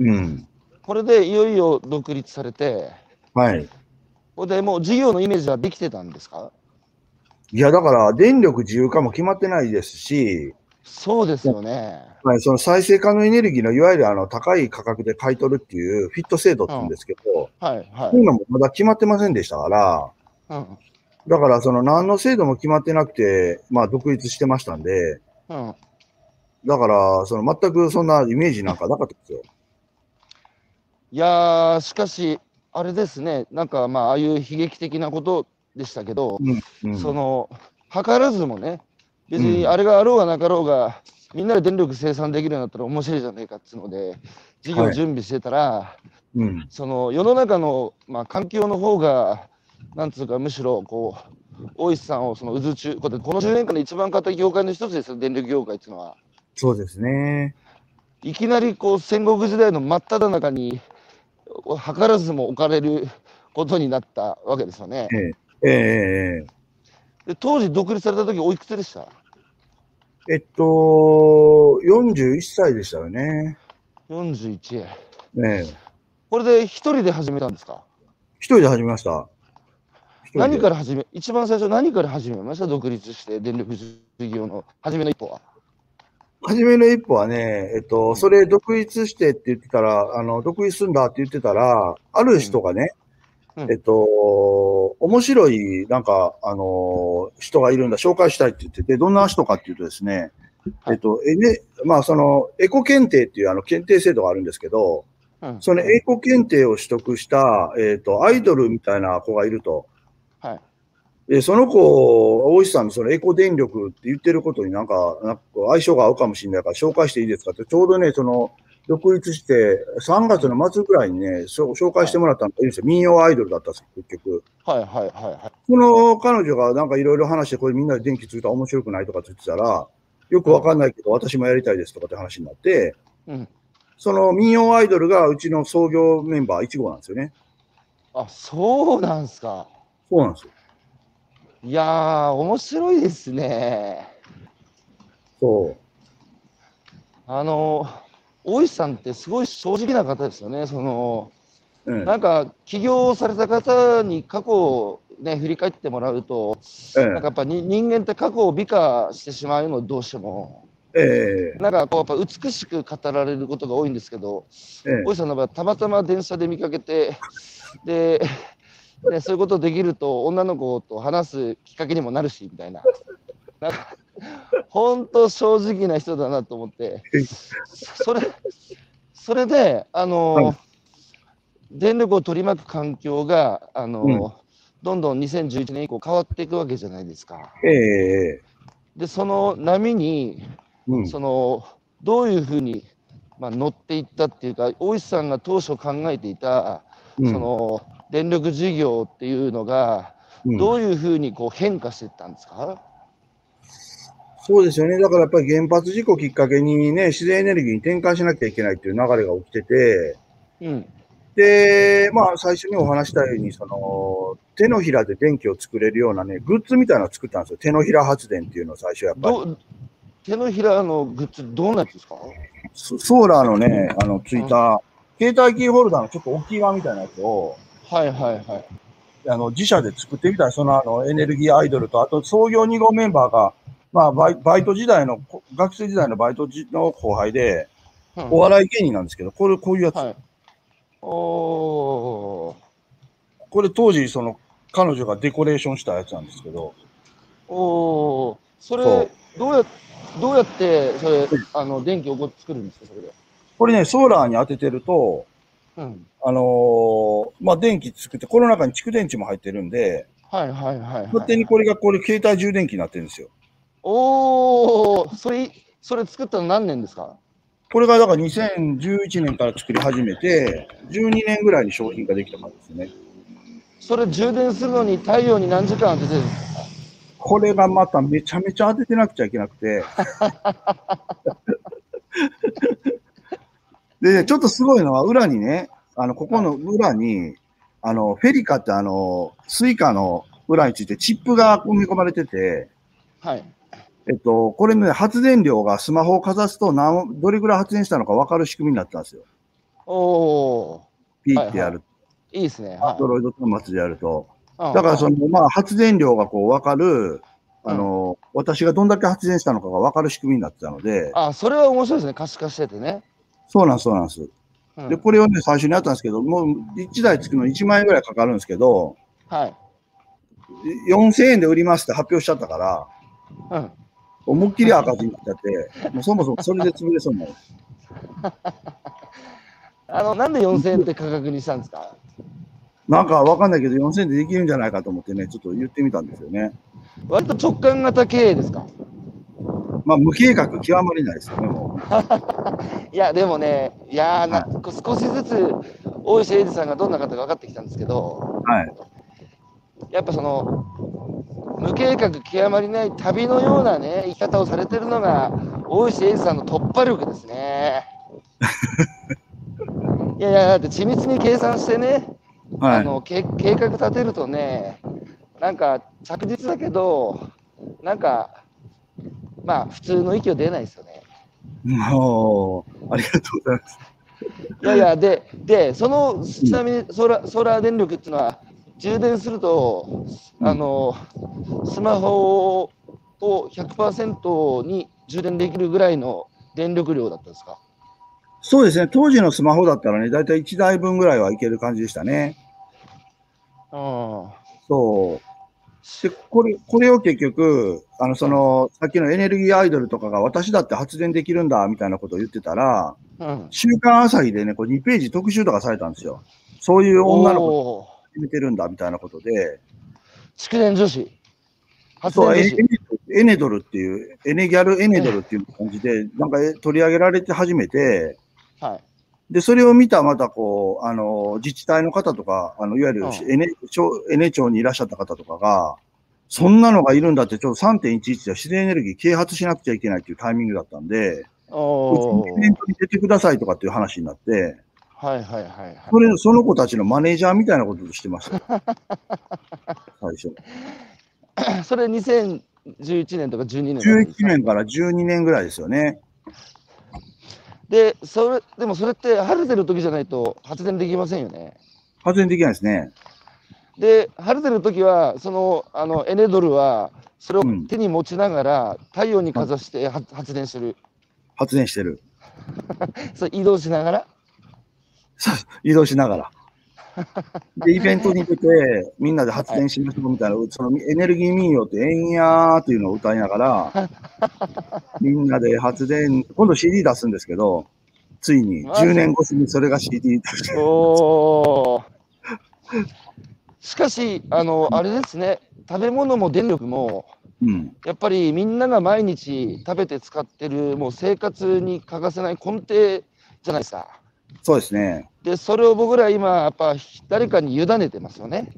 うん、これでいよいよ独立されて、はい、これでもう事業のイメージはできてたんですか？いや、だから、電力自由化も決まってないですし、そうですよね。はい、その再生可能エネルギーのいわゆる高い価格で買い取るっていうフィット制度って言うんですけど、うん、はいはい。そういうのもまだ決まってませんでしたから、うん、だから、何の制度も決まってなくて、まあ、独立してましたんで、うん、だから、全くそんなイメージなんかなかったですよ。いやー、しかし、あれですね、なんか、まあ、ああいう悲劇的なことでしたけど、うんうん、図らずもね、別にあれがあろうがなかろうが、うん、みんなで電力生産できるようになったら面白いじゃないかっていうので事業準備してたら、はいうん、世の中の、まあ、環境の方がなんつうかむしろこう大石さんを渦中この10年間で一番堅い業界の一つですよ、電力業界っていうのは。そうですね。いきなりこう戦国時代の真っ只中に図らずも置かれることになったわけですよね。で当時独立された時おいくつでした？41歳でしたよね。41。これで一人で始めたんですか？一人で始めました。一番最初何から始めました？独立して電力事業の初めの一歩は。初めの一歩はね、それ独立してって言ってたら、独立するんだって言ってたら、ある人がね、うん面白い、なんか、人がいるんだ、紹介したいって言ってて、どんな人かっていうとですね、まあ、エコ検定っていう検定制度があるんですけど、うん、そのエコ検定を取得した、アイドルみたいな子がいると。はい。で、その子、大石さんのエコ電力って言ってることになんか相性が合うかもしれないから、紹介していいですかって、ちょうどね、独立して3月の末ぐらいにね、紹介してもらったのがいいんですよ。民謡アイドルだったんですよ、結局。はいはいはいはい。その彼女がなんかいろいろ話して、これみんなで電気ついたら面白くないとかって言ってたら、よくわかんないけど、私もやりたいですとかって話になって、うん、その民謡アイドルがうちの創業メンバー1号なんですよね。あ、そうなんですか。そうなんですよ。いやー、面白いですね。そう。大石さんってすごい正直な方ですよね。うん、なんか起業された方に過去を、ね、振り返ってもらうと、なんかやっぱり人間って過去を美化してしまうのどうしても、なんかこうやっぱ美しく語られることが多いんですけど、大石さんの場合たまたま電車で見かけてで、ね、そういうことできると女の子と話すきっかけにもなるしみたいな。なんか本当正直な人だなと思ってそれではい、電力を取り巻く環境がうん、どんどん2011年以降変わっていくわけじゃないですか。でその波に、うん、どういうふうに、まあ、乗っていったっていうか大石さんが当初考えていた、うん、電力事業っていうのが、うん、どういうふうにこう変化していったんですか？そうですよね。だからやっぱり原発事故きっかけにね、自然エネルギーに転換しなきゃいけないっていう流れが起きてて、うん、で、まあ最初にお話したように、手のひらで電気を作れるようなね、グッズみたいなのを作ったんですよ。手のひら発電っていうのを最初やっぱり。手のひらのグッズ、どうなってるんですか？ソーラーのね、ついた、携帯キーホルダーのちょっと大きい輪みたいなやつを、はいはいはい。自社で作ってみたら、エネルギーアイドルと、あと創業2号メンバーが、まあ、バイト時代の、学生時代のバイトの後輩で、お笑い芸人なんですけど、こういうやつ。はい、これ当時、その、彼女がデコレーションしたやつなんですけど。それ、どうやって、それ、電気を作るんですか、それで。これね、ソーラーに当ててると、うん、まあ、電気作って、この中に蓄電池も入ってるんで、はいはいはい。勝手にこれ、携帯充電器になってるんですよ。それ作ったの何年ですか？これがだから2011年から作り始めて、12年ぐらいに商品化できたからですね。それ充電するのに太陽に何時間当ててるんですか？これがまためちゃめちゃ当ててなくちゃいけなくて。で、ちょっとすごいのは裏にね、ここの裏に、フェリカってスイカの裏についてチップが埋め込まれてて、はい。これね、発電量がスマホをかざすとどれぐらい発電したのか分かる仕組みになったんですよ。ピーってやる。いいですね。アンドロイド端末でやると。だから、まあ、発電量が分かる、私がどんだけ発電したのかが分かる仕組みになってたので。あ、それは面白いですね。可視化しててね。そうなんです、そうなんです。で、これをね、最初にやったんですけど、もう1台つくの1万円ぐらいかかるんですけど、はい。4000円で売りますって発表しちゃったから、うん。思いっきり赤字になっちゃって、もうそもそもそれで潰れそうになる。なんで4000円って価格にしたんですか？なんかわかんないけど、4000円でできるんじゃないかと思ってね、ちょっと言ってみたんですよね。割と直感型経営ですか？まあ、無計画、極まりないですよね、もう。いや、でもね、いやー、はい、少しずつ、大石英二さんがどんな方か分かってきたんですけど、はい、やっぱ無計画極まりない旅のようなね、生き方をされてるのが大石英二さんの突破力ですね。いやいや、だって緻密に計算してね、はい、計画立てるとね、なんか着実だけど、なんかまあ普通の息を出ないですよね。もうありがとうございます。いやいや、でちなみにソーラー電力っていうのは充電すると、スマホを 100% に充電できるぐらいの電力量だったんですか？そうですね、当時のスマホだったらね、だいたい1台分ぐらいはいける感じでしたね。ああ。そう。で、これを結局、さっきのエネルギーアイドルとかが、私だって発電できるんだみたいなことを言ってたら、うん、週刊朝日でね、これ2ページ特集とかされたんですよ。そういう女の子。決めてるんだみたいなことで、蓄電女子、そう、エネドルっていう、エネギャルエネドルっていう感じで、なんか取り上げられて初めて、はい、でそれを見たまた自治体の方とか、いわゆるエネ庁にいらっしゃった方とかが、そんなのがいるんだって、ちょっと 3.11 では自然エネルギー啓発しなくちゃいけないっていうタイミングだったんで、うちのイベントに出てくださいとかっていう話になって。はいはいはいはい。その子たちのマネージャーみたいなことしてましたよ。最初。それ2011年とか12年とか。11年から12年ぐらいですよね。で、でもそれって晴れてる時じゃないと発電できませんよね。発電できないですね。で、晴れてる時は、エネドルは、それを手に持ちながら、太陽にかざして発電してる。発電してる。それ移動しながら。移動しながら。で、イベントに出て、みんなで発電しましょうみたいな、エネルギー民謡って、えんやーっていうのを歌いながら、みんなで発電、今度 CD 出すんですけど、ついに10年越しにそれが CD 出してしかし、あれですね、食べ物も電力も、うん、やっぱりみんなが毎日食べて使ってる、もう生活に欠かせない根底じゃないですか。そうですね。で、それを僕ら今、やっぱ誰かに委ねてますよね。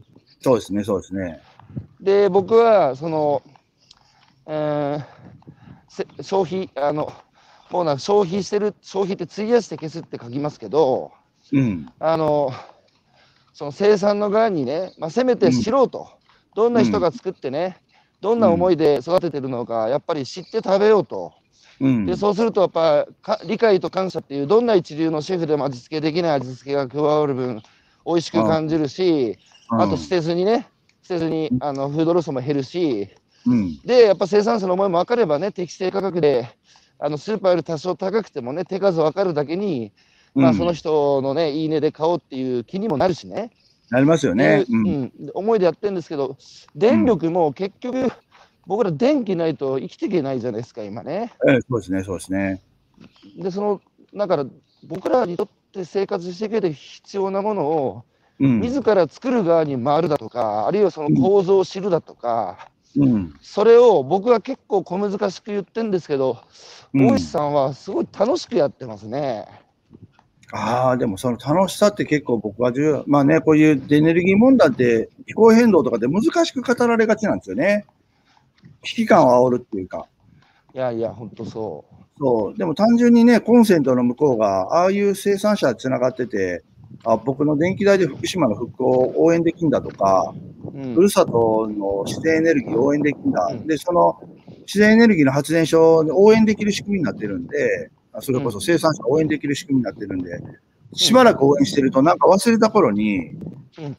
そうですね、そうですね。で、僕は、消費、もう消費してる、消費って費やして消すって書きますけど、うん、その生産の側にね、まあ、せめて知ろうと、うん、どんな人が作ってね、どんな思いで育ててるのか、やっぱり知って食べようと。でそうするとやっぱ理解と感謝っていうどんな一流のシェフでも味付けできない味付けが加わる分美味しく感じるし、 あと捨てずにフードロスも減るし、うん、でやっぱ生産者の思いも分かればね適正価格でスーパーより多少高くてもね、手数分かるだけに、まあ、その人のね、いいねで買おうっていう気にもなるしね。なりますよね。思いでやってるんですけど、電力も結局、僕ら電気ないと生きていけないじゃないですか、今ね。そうですね、そうですね。で、その、だから、僕らにとって生活していく上で必要なものを、自ら作る側に回るだとか、あるいはその構造を知るだとか、それを僕は結構小難しく言ってるんですけど、大石さんはすごい楽しくやってますね。でもその楽しさって結構僕は重要。まあね、こういうエネルギー問題って気候変動とかで難しく語られがちなんですよね。危機感を煽るっていうか。いやいや、本当そう。そう。でも単純にね、コンセントの向こうが、ああいう生産者つながってて、僕の電気代で福島の復興を応援できんだとか、ふるさとの自然エネルギーを応援できんだ。で、その自然エネルギーの発電所を応援できる仕組みになってるんで、それこそ生産者を応援できる仕組みになってるんで、しばらく応援してるとなんか忘れた頃に、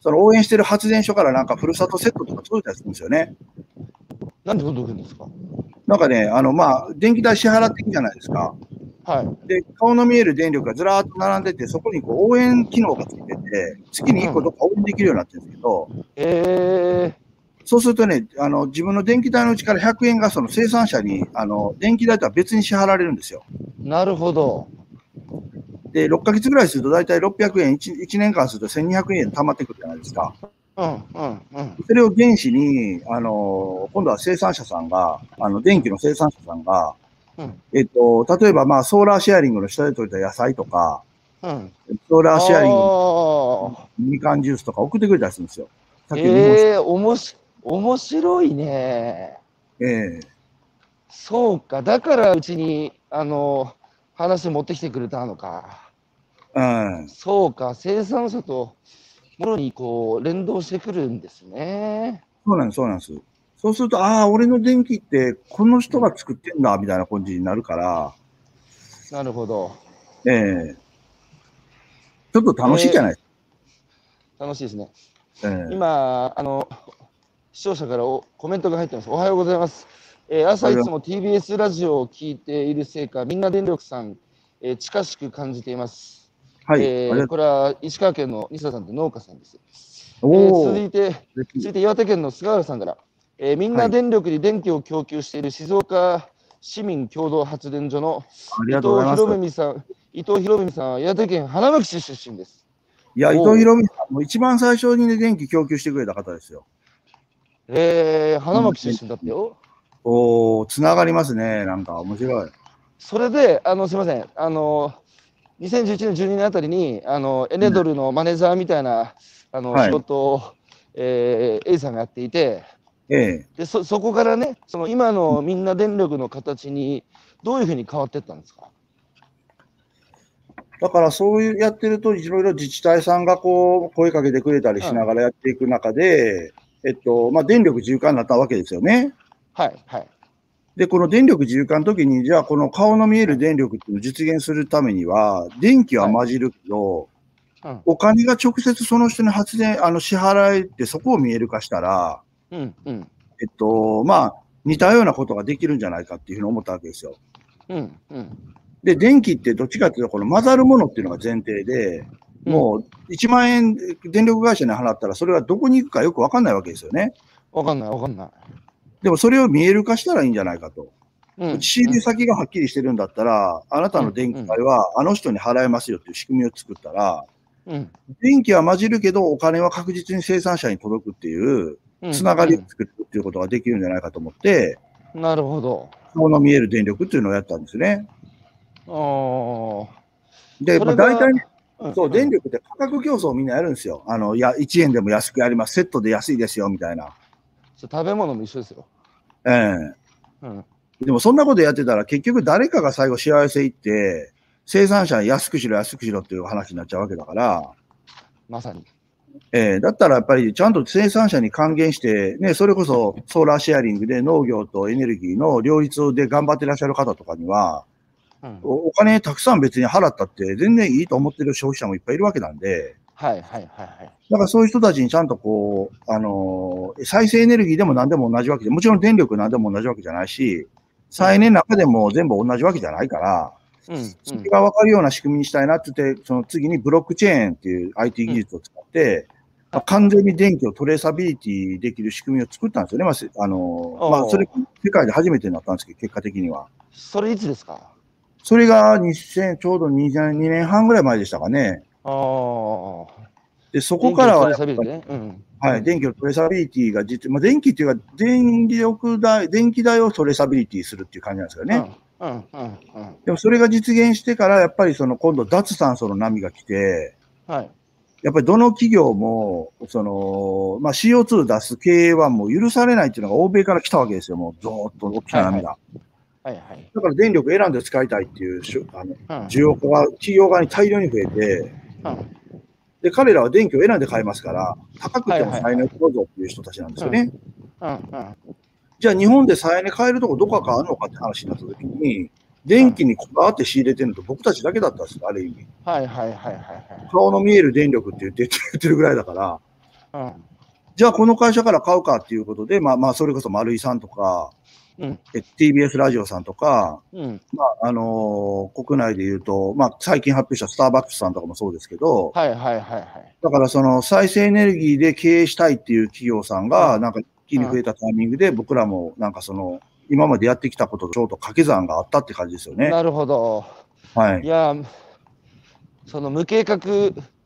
その応援してる発電所からなんかふるさとセットとか届いたりするんですよね。なんで届くんですか？なんかね、まあ、電気代支払っていくじゃないですか。はい。で、顔の見える電力がずらーっと並んでて、そこにこう応援機能がついてて、月に1個どこか応援できるようになってるんですけど、そうするとね、自分の電気代のうちから100円がその生産者に、電気代とは別に支払われるんですよ。なるほど。で、6ヶ月ぐらいすると大体600円、1年間すると1200円貯まってくるじゃないですか。それを原資に、今度は生産者さんが、電気の生産者さんが、例えば、まあ、ソーラーシェアリングの下で採れた野菜とか、ソーラーシェアリングのみかんジュースとか送ってくれたりするんですよ。面白いね。そうか。だからうちに、話持ってきてくれたのか。そうか。生産者とものにこう、連動してくるんですね。そうなんです、そうなんです。そうすると、ああ、俺の電気ってこの人が作ってんだ、みたいな感じになるから。なるほど。ちょっと楽しいじゃないですか。楽しいですね。今、視聴者からコメントが入ってます。おはようございます。朝いつも TBS ラジオを聞いているせいか、みんな電力さん、近しく感じています。これは石川県の西田さんという農家さんです。続いて岩手県の菅原さんから、みんな電力に電気を供給している静岡市民共同発電所の伊藤博文さんは岩手県花巻市出身です。いや、伊藤博文さんも一番最初に、ね、電気供給してくれた方ですよ。花巻出身だったよ。つながりますね。なんか面白い。それで、すみません。2011年、12年あたりに、エネドルのマネージャーみたいな、仕事を、A さんがやっていて、で、そこからね、その今のみんな電力の形に、どういうふうに変わっていったんですか？だからそういうやってると、いろいろ自治体さんがこう、声かけてくれたりしながらやっていく中で、まあ、電力自由化になったわけですよね。で、この電力自由化の時に、じゃあこの顔の見える電力っていうのを実現するためには、電気は混じるけど、お金が直接その人に発電、支払えってそこを見える化したら、まあ、似たようなことができるんじゃないかっていうふうに思ったわけですよ。で、電気ってどっちかっていうと、この混ざるものっていうのが前提で、もう1万円電力会社に払ったら、それがどこに行くかよくわかんないわけですよね。わかんない。でもそれを見える化したらいいんじゃないかと。仕入れ先がはっきりしてるんだったら、あなたの電気代はあの人に払えますよっていう仕組みを作ったら、電気は混じるけど、お金は確実に生産者に届くっていう、つながりを作るっていうことができるんじゃないかと思って、なるほど。この見える電力っていうのをやったんですね。で、大体、そう、電力って価格競争をみんなやるんですよ。1円でも安くやります。セットで安いですよ、みたいな。食べ物も一緒ですよ。でもそんなことやってたら結局誰かが最後幸せいって生産者に安くしろっていう話になっちゃうわけだから。まさに。だったらやっぱりちゃんと生産者に還元して、ね、それこそソーラーシェアリングで農業とエネルギーの両立で頑張ってらっしゃる方とかには、お金たくさん別に払ったって全然いいと思ってる消費者もいっぱいいるわけなんで。だからそういう人たちにちゃんとこう、再生エネルギーでも何でも同じわけで、もちろん電力何でも同じわけじゃないし、再エネの中でも全部同じわけじゃないから、それが分かるような仕組みにしたいなって言って、その次にブロックチェーンっていう IT 技術を使って、まあ、完全に電気をトレーサビリティできる仕組みを作ったんですよね。まあ、それ、世界で初めてになったんですけど、結果的には。それいつですか？それがちょうど2年半ぐらい前でしたかね。でそこからは、電気のトレーサビリティが実、まあ、電気っていうか、電気代をトレーサビリティするっていう感じなんですよね。でもそれが実現してから、やっぱりその今度、脱炭素の波が来て、はい、やっぱりどの企業もその、まあ、CO2 出す経営はもう許されないっていうのが欧米から来たわけですよ、もうずーっと大きな波が。だから電力選んで使いたいっていう需要が企業側に大量に増えて、で彼らは電気を選んで買いますから、高くても再エネをどうぞっていう人たちなんですよね。じゃあ、日本で再エネ買えるとこどこかあるのかって話になったときに、電気にこだわって仕入れてるのと僕たちだけだったんですよ、ある意味。顔の見える電力って言ってるぐらいだから、じゃあこの会社から買うかっていうことで、まあ、それこそ丸井さんとか、TBS ラジオさんとか、国内で言うと、まあ、最近発表したスターバックスさんとかもそうですけど、だからその再生エネルギーで経営したいっていう企業さんが、なんか一気に増えたタイミングで、僕らもなんかその、今までやってきたこととちょっと掛け算があったって感じですよね。なるほど。いや、その無計画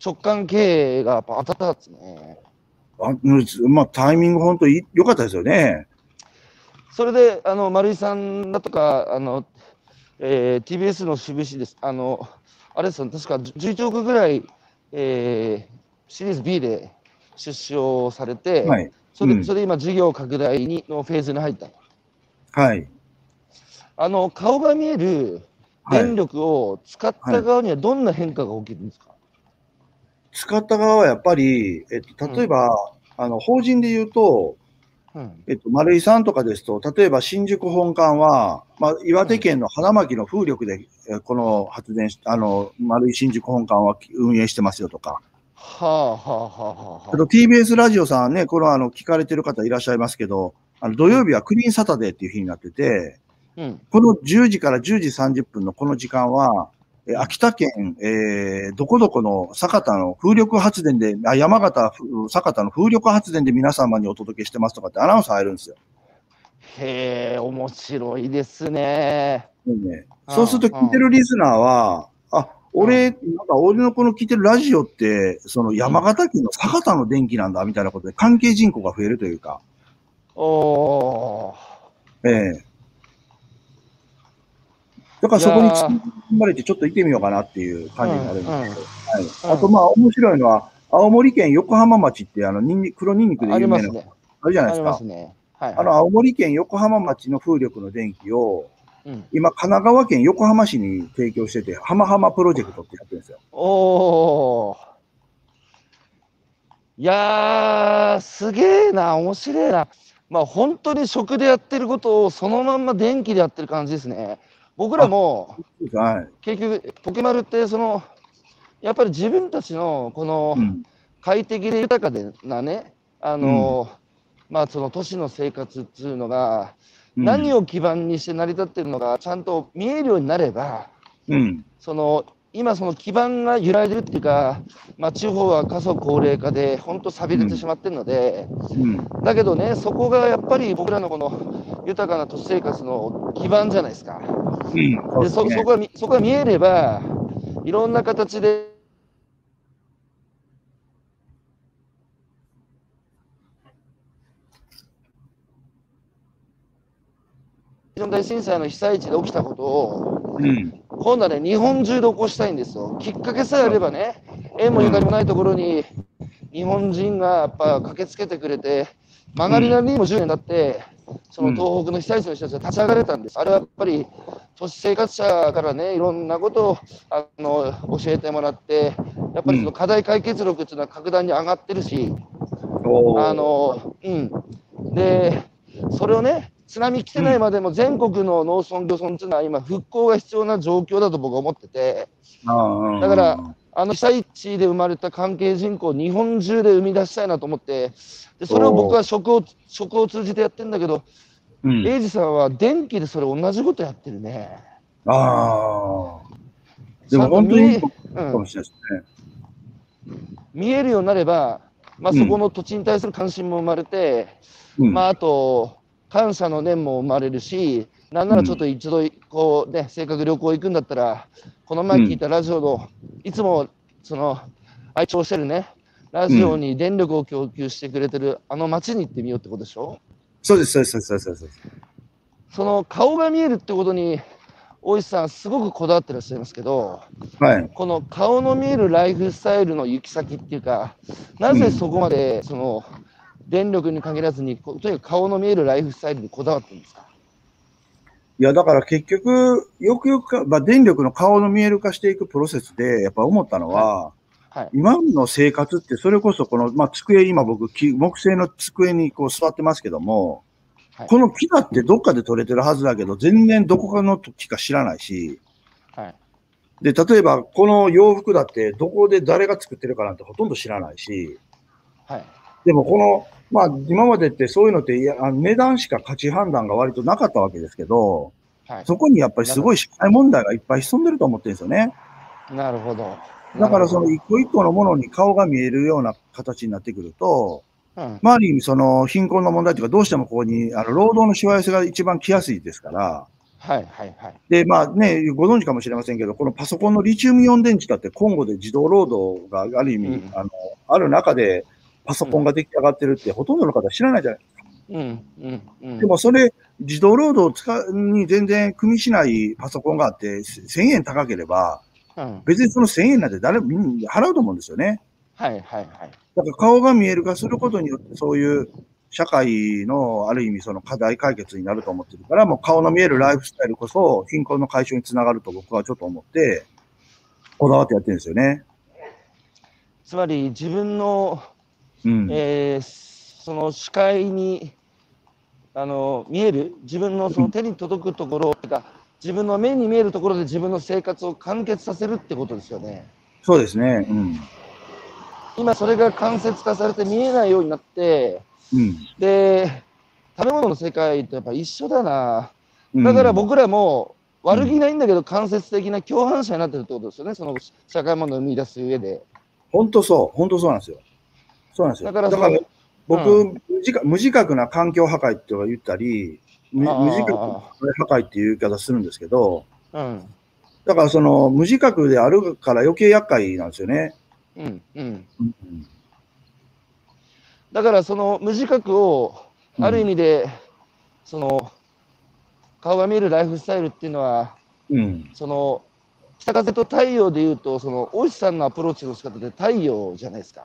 直感経営がやっぱ当たったですね。まあ、タイミング、本当に良かったですよね。それで丸井さんだとかTBS の渋志です、あれですよ、確か11億ぐらい、シリーズ B で出資をされて、それで今、事業拡大のフェーズに入った、顔が見える電力を使った側にはどんな変化が起きるんですか？使った側はやっぱり、例えば、法人でいうと、丸井さんとかですと、例えば新宿本館は、まあ、岩手県の花巻の風力で、この発電し、丸井新宿本館は運営してますよとか。TBS ラジオさんね、この聞かれてる方いらっしゃいますけど、土曜日はクリーンサタデーっていう日になってて、この10時から10時30分のこの時間は、秋田県、どこどこの酒田の風力発電で、山形、酒田の風力発電で皆様にお届けしてますとかってアナウンス入るんですよ。へえ、面白いですね。そうすると聞いてるリスナーは、俺のこの聞いてるラジオって、その山形県の酒田の電気なんだみたいなことで関係人口が増えるというか。だからそこに突っ込まれてちょっと行ってみようかなっていう感じになるんですけど。あとまあ面白いのは、青森県横浜町って黒ニンニクで有名なのあるじゃないですか。青森県横浜町の風力の電気を、今神奈川県横浜市に提供してて、浜浜プロジェクトってやってるんですよ。いやー、すげえな、面白いな。まあ本当に食でやってることをそのまんま電気でやってる感じですね。僕らも、結局、ポケマルってやっぱり自分たちのこの快適で豊かなね、都市の生活っていうのが、何を基盤にして成り立ってるのが、ちゃんと見えるようになれば、今、その基盤が揺らいでるっていうか、地方は過疎高齢化で、本当、寂れてしまってるので、だけどね、そこがやっぱり僕らのこの豊かな都市生活の基盤じゃないですか。で、そこが見えれば、いろんな形で。大震災の被災地で起きたことを、今度はね、日本中で起こしたいんですよ。きっかけさえあればね、縁もゆかりもないところに、日本人がやっぱ駆けつけてくれて、曲がりなりにも10年経って、その東北の被災地の人たちが立ち上がれたんです。あれはやっぱり都市生活者からね、いろんなことを教えてもらって、やっぱりその課題解決力っていうのは格段に上がってるし、で、それをね、津波来てないまでも全国の農村漁村っていうのは今復興が必要な状況だと僕は思ってて、だから被災地で生まれた関係人口を日本中で生み出したいなと思って、でそれを僕は食を通じてやってるんだけど、うん、英二さんは電気でそれ同じことやってるね。ああ。でも本当にかもしれないですね、うん。見えるようになれば、まあそこの土地に対する関心も生まれて、うん、まああと感謝の念も生まれるし、なんならちょっと一度こうね、せっかく旅行行くんだったら、この前聞いたラジオの、うん、いつもその愛聴してるね、ラジオに電力を供給してくれてるあの町に行ってみようってことでしょ。そうですそうですそうですそうです。その顔が見えるってことに大石さんすごくこだわってらっしゃいますけど、はい、この顔の見えるライフスタイルの行き先っていうか、なぜそこまでその電力に限らずにとにかく顔の見えるライフスタイルにこだわってるんですか。いやだから結局よくよく、まあ、電力の顔の見える化していくプロセスでやっぱ思ったのは。はいはい、今の生活って、それこそこの、まあ、机、今僕、木製の机にこう座ってますけども、はい、この木だってどっかで取れてるはずだけど、全然どこかの木か知らないし、はい、で、例えばこの洋服だってどこで誰が作ってるかなんてほとんど知らないし、はい、でもこの、まあ今までってそういうのって値段しか価値判断が割となかったわけですけど、はい、そこにやっぱりすごい社会問題がいっぱい潜んでると思ってるんですよね。なるほど。だからその一個一個のものに顔が見えるような形になってくると、うん、まあある意味その貧困の問題というかどうしてもここに労働のしわ寄せが一番来やすいですから、はいはいはい。でまあね、ご存知かもしれませんけど、このパソコンのリチウムイオン電池だって今後で自動労働がある意味、うん、ある中でパソコンが出来上がってるってほとんどの方は知らないじゃないですか。うんうんうん、でもそれ自動労働に全然組みしないパソコンがあって1000円高ければ、別にその1000円なんて誰も払うと思うんですよね。はいはいはい。だから顔が見える化することによって、そういう社会のある意味その課題解決になると思ってるから、もう顔の見えるライフスタイルこそ貧困の解消につながると僕はちょっと思って、こだわってやってるんですよね。つまり自分の、うん、その視界に見える、自分のその手に届くところが、自分の目に見えるところで自分の生活を完結させるってことですよね。そうですね。うん、今それが間接化されて見えないようになって、うん、で食べ物の世界とやっぱ一緒だな。だから僕らも悪気ないんだけど、うん、間接的な共犯者になってるってことですよね。その社会問題を生み出す上で。本当そう。本当そうなんですよ。そうなんですよ。だから僕、うん、無自覚な環境破壊って言ったり。無自覚破壊っていう言い方するんですけど、うん、だからその無自覚であるから余計厄介なんですよね。うんうんうん、だからその無自覚をある意味で、うん、その顔が見えるライフスタイルっていうのは、うん、その北風と太陽でいうとその大石さんのアプローチの仕方で太陽じゃないですか。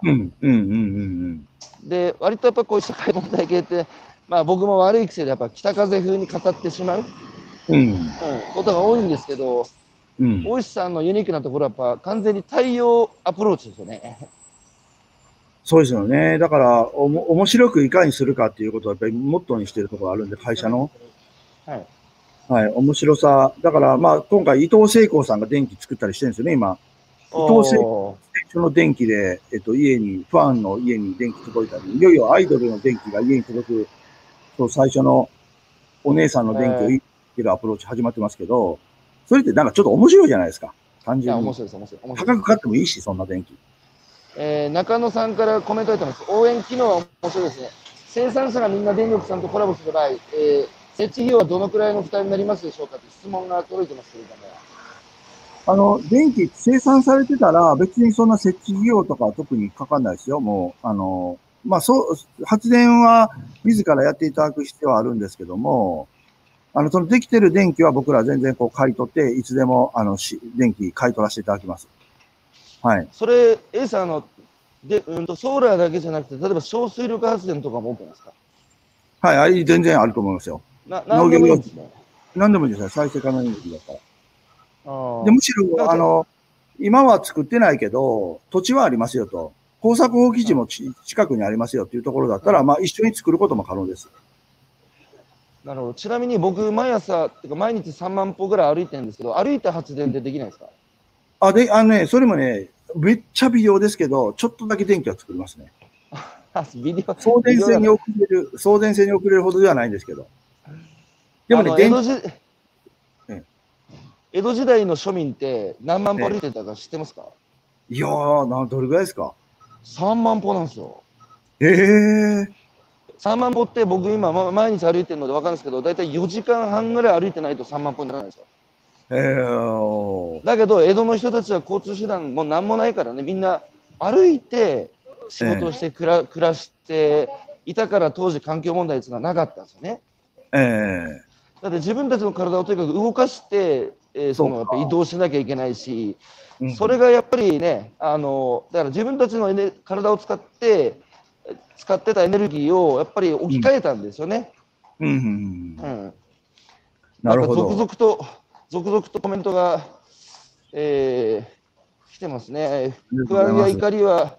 で割とやっぱこういう社会問題系ってまあ、僕も悪い癖でやっぱ北風風に語ってしまう、うんうん、ことが多いんですけど、うん、大石さんのユニークなところはやっぱ完全に太陽アプローチですよね。そうですよね。だから面白くいかにするかっていうことをやっぱりモットーにしてるところあるんで会社の、はいはい、面白さだから、まあ、今回伊藤聖光さんが電気作ったりしてるんですよね今。伊藤聖光その電気で、家にファンの家に電気届いたりいよいよアイドルの電気が家に届く最初のお姉さんの電気を言ってるアプローチ始まってますけど、それってなんかちょっと面白いじゃないですか。単純に。面白いです、面白い。面白い。高く買ってもいいし、そんな電気。中野さんからコメント入ってます。応援機能は面白いですね。生産者がみんな電力さんとコラボする場合、設置費用はどのくらいの負担になりますでしょうかって質問が届いてますけれども。電気生産されてたら別にそんな設置費用とかは特にかかんないですよ。もう、まあ発電は自らやっていただく必要はあるんですけども、そのできてる電気は僕ら全然こう買い取って、いつでも電気買い取らせていただきます。はい。それ、A さんで、ソーラーだけじゃなくて、例えば小水力発電とかも多くないですか？はい、あれ全然あると思いますよ。農業用地。何でもいいですね。再生可能エネルギーだから。でむしろ、今は作ってないけど、土地はありますよと。工作法基地も近くにありますよっていうところだったら、まあ一緒に作ることも可能です。なるほど。ちなみに僕、毎朝、ってか毎日3万歩ぐらい歩いてるんですけど、歩いた発電でできないですか？あのね、それもね、めっちゃ微量ですけど、ちょっとだけ電気は作りますね。送電線に遅れるほどではないんですけど。でもね、江戸時代の庶民って何万歩歩いてたか知ってますか？いやー、どれぐらいですか？3万歩なんですよ。3万歩って僕今、毎日歩いてるので分かるんですけど、大体4時間半ぐらい歩いてないと3万歩にならないんですよ。だけど、江戸の人たちは交通手段も何もないからね、みんな歩いて仕事をして暮らしていたから、当時環境問題っていうのはなかったんですよね。だって自分たちの体をとにかく動かして、そのやっぱ移動しなきゃいけないし、それがやっぱりね、だから自分たちの体を使ってたエネルギーをやっぱり置き換えたんですよね。なるほど。続々とコメントが、来てますね。不安や怒りは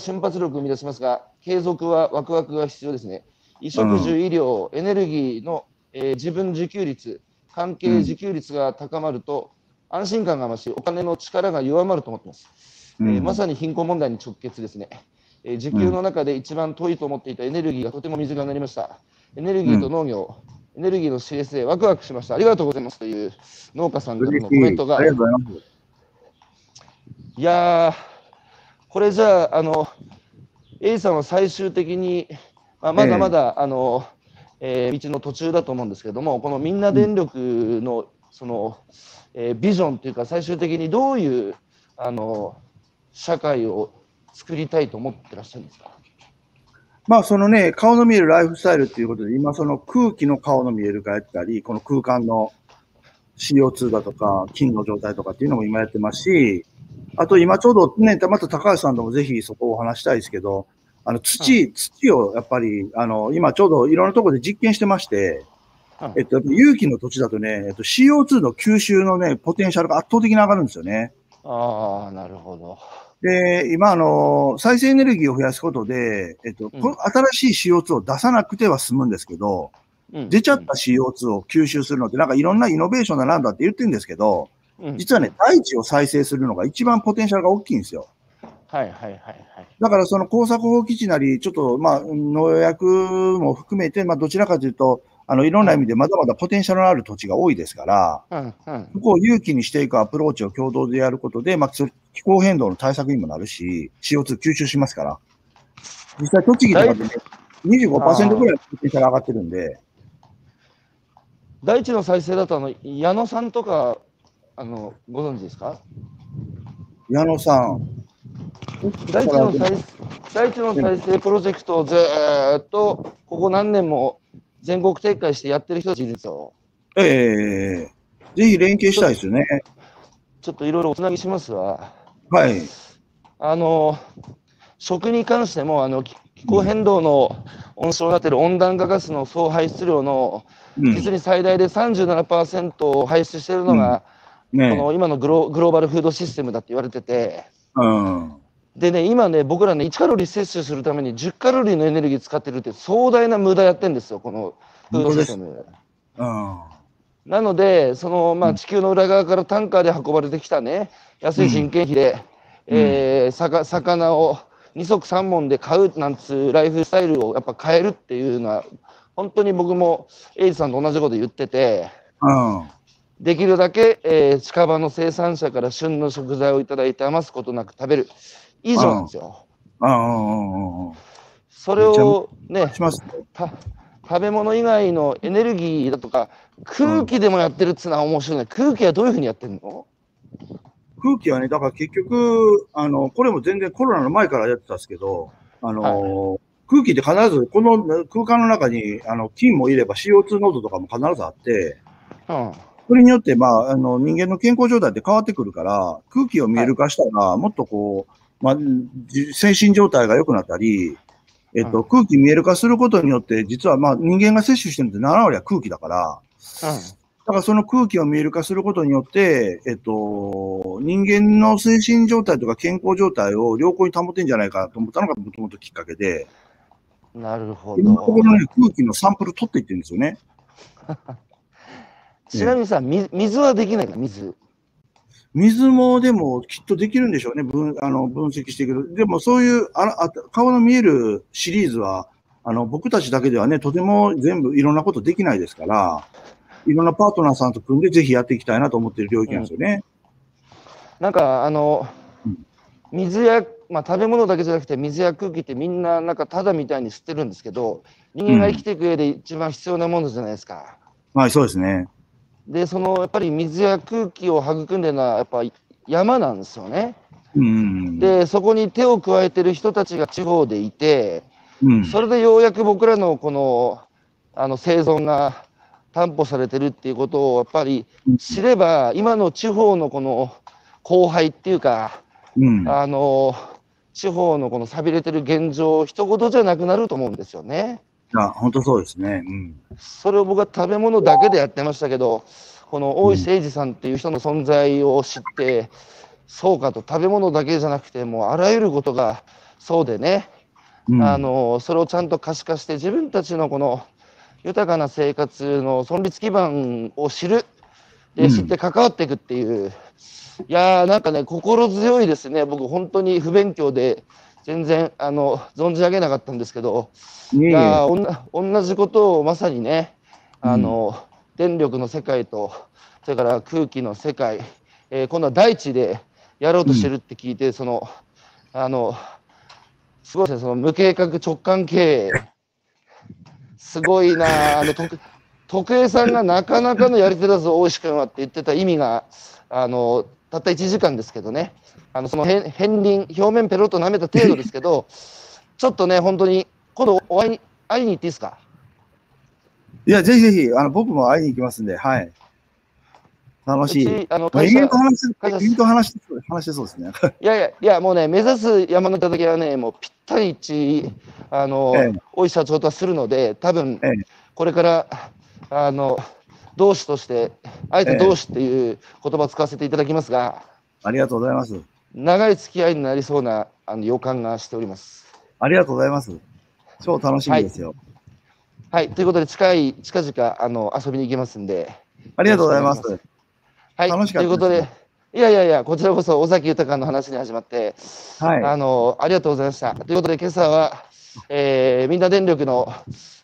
瞬発力を生み出しますが、継続はワクワクが必要ですね。衣食住医療、エネルギーの、自分自給率、関係自給率が高まると、安心感が増し、お金の力が弱まると思っています。まさに貧困問題に直結ですね。時給の中で一番遠いと思っていたエネルギーがとても身近になりました。エネルギーと農業、エネルギーの CSA、ワクワクしました。ありがとうございますという農家さんからのコメントが。いやー、これじゃあ、A さんは最終的に、まだまだ、道の途中だと思うんですけれども、このみんな電力の、その、ビジョンというか、最終的にどういう、社会を作りたいと思ってらっしゃるんですか？そのね、顔の見えるライフスタイルっていうことで、今その空気の顔の見える化やったり、この空間の CO2 だとか、菌の状態とかっていうのも今やってますし、あと今ちょうどね、また高橋さんともぜひそこをお話したいですけど、土をやっぱり、今ちょうどいろんなところで実験してまして、有機の土地だとね、CO2 の吸収のね、ポテンシャルが圧倒的に上がるんですよね。ああ、なるほど。で、今、再生エネルギーを増やすことで、新しい CO2 を出さなくては済むんですけど、出ちゃった CO2 を吸収するのって、なんかいろんなイノベーションだなんだって言ってるんですけど、実はね、大地を再生するのが一番ポテンシャルが大きいんですよ。だからその耕作放棄地なり、ちょっと農薬も含めて、どちらかというと、いろんな意味でまだまだポテンシャルのある土地が多いですから、そこを有機にしていくアプローチを共同でやることで、気候変動の対策にもなるし、CO2 吸収しますから、実際、栃木とかでね、25% ぐらいポテンシャル上がってるんで。大地の再生だと、矢野さんとか、ご存知ですか？矢野さん。大地の再生プロジェクトをずーっとここ何年も全国展開してやってる人たちいるんですよ。ぜひ連携したいですよね。ちょっといろいろおつなぎしますわ。はい。食に関しても気候変動の温床になっている温暖化ガスの総排出量の実に最大で 37% を排出しているのが、今のグローバルフードシステムだって言われてて。でね、今ね、僕らね、1カロリー摂取するために10カロリーのエネルギー使ってるって壮大な無駄やってるんですよ、このフードシステム。なので、地球の裏側からタンカーで運ばれてきたね、安い人件費で、魚を2足3本で買うなんつうライフスタイルをやっぱ変えるっていうのは、本当に僕もエイジさんと同じこと言ってて、できるだけ、近場の生産者から旬の食材をいただいて余すことなく食べる以上なんですよ。それをね、食べ物以外のエネルギーだとか空気でもやってるっていうのは面白いね。空気はどういうふうにやってるの？空気はね、だから結局これも全然コロナの前からやってたんですけど、空気って必ずこの空間の中に菌もいれば CO2 濃度とかも必ずあって。それによって、人間の健康状態って変わってくるから、空気を見える化したら、もっと精神状態が良くなったり、空気見える化することによって、実は、人間が摂取してるのって7割は空気だから、だからその空気を見える化することによって、人間の精神状態とか健康状態を良好に保てんじゃないかと思ったのが、もともときっかけで、なるほど。今のところね、空気のサンプル取っていってるんですよね。ちなみにさ、水はできないか、水もでもきっとできるんでしょうね、分析してくる。でもそういう顔の見えるシリーズは、僕たちだけではね、とても全部いろんなことできないですから、いろんなパートナーさんと組んでぜひやっていきたいなと思っている領域なんですよね。うん、なんか水や、まあ、食べ物だけじゃなくて水や空気ってみんななんかただみたいに吸ってるんですけど、人間が生きていく上で一番必要なものじゃないですか。うん、はい、そうですね。で、そのやっぱり水や空気を育んでるのはやっぱ山なんですよね。うん、で、そこに手を加えてる人たちが地方でいて、うん、それでようやく僕らのこの生存が担保されてるっていうことをやっぱり知れば、今の地方のこの荒廃っていうか、うん、地方のこの寂れてる現状一言じゃなくなると思うんですよね。あ、本当そうですね。うん、それを僕は食べ物だけでやってましたけど、この大石英二さんっていう人の存在を知って、うん、そうかと、食べ物だけじゃなくてもうあらゆることがそうでね、うん、それをちゃんと可視化して自分たちのこの豊かな生活の存立基盤を知る、で知って関わっていくっていう、うん、いやーなんかね、心強いですね。僕本当に不勉強で全然存じ上げなかったんですけど、いや同じことをまさにね、電力の世界とそれから空気の世界、今度は大地でやろうとしてるって聞いて、うん、すごいですね、その無計画直感経営。すごいな、徳江さんがなかなかのやり手だぞ、大石君はって言ってた意味が、たった1時間ですけどね、その片鱗、表面ペロッと舐めた程度ですけど、ちょっとね、本当に、今度会いに行っていいですか？いや、ぜひぜひ、僕も会いに行きますんで、はい。楽しい。会社と話してそうですね。いやいや、いやもうね、目指す山の頂はね、もうぴったり一致、大石社長とはするので、多分、これから、同志として、あえて同志っていう言葉を使わせていただきますが、ありがとうございます。長い付き合いになりそうな予感がしております。ありがとうございます。超楽しみですよ。はい、はい、ということで、近々遊びに行きますんで。ありがとうございます。はい、楽しかったですね。ということで、いやいやいや、こちらこそ尾崎豊の話に始まって、はい、ありがとうございました。ということで、今朝は、みんな電力の、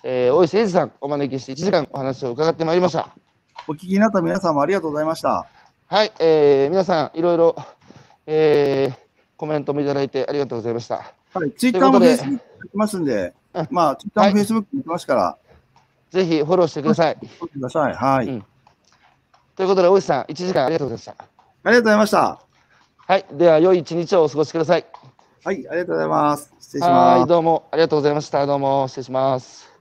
大石英二さんお招きして1時間お話を伺ってまいりました。お聞きになった皆さんもありがとうございました。はい、皆さんいろいろ、コメントもいただいてありがとうございました。はい、ツイッターもフェイスブック行きますんで、まあツイッターもフェイスブック行きますから、はい、ぜひフォローしてください。フォローしてください。はい。うんということで、大石さん、1時間ありがとうございました。ありがとうございました。はい、では、良い一日をお過ごしください。はい、ありがとうございます。失礼します。はい、どうもありがとうございました。どうも、失礼します。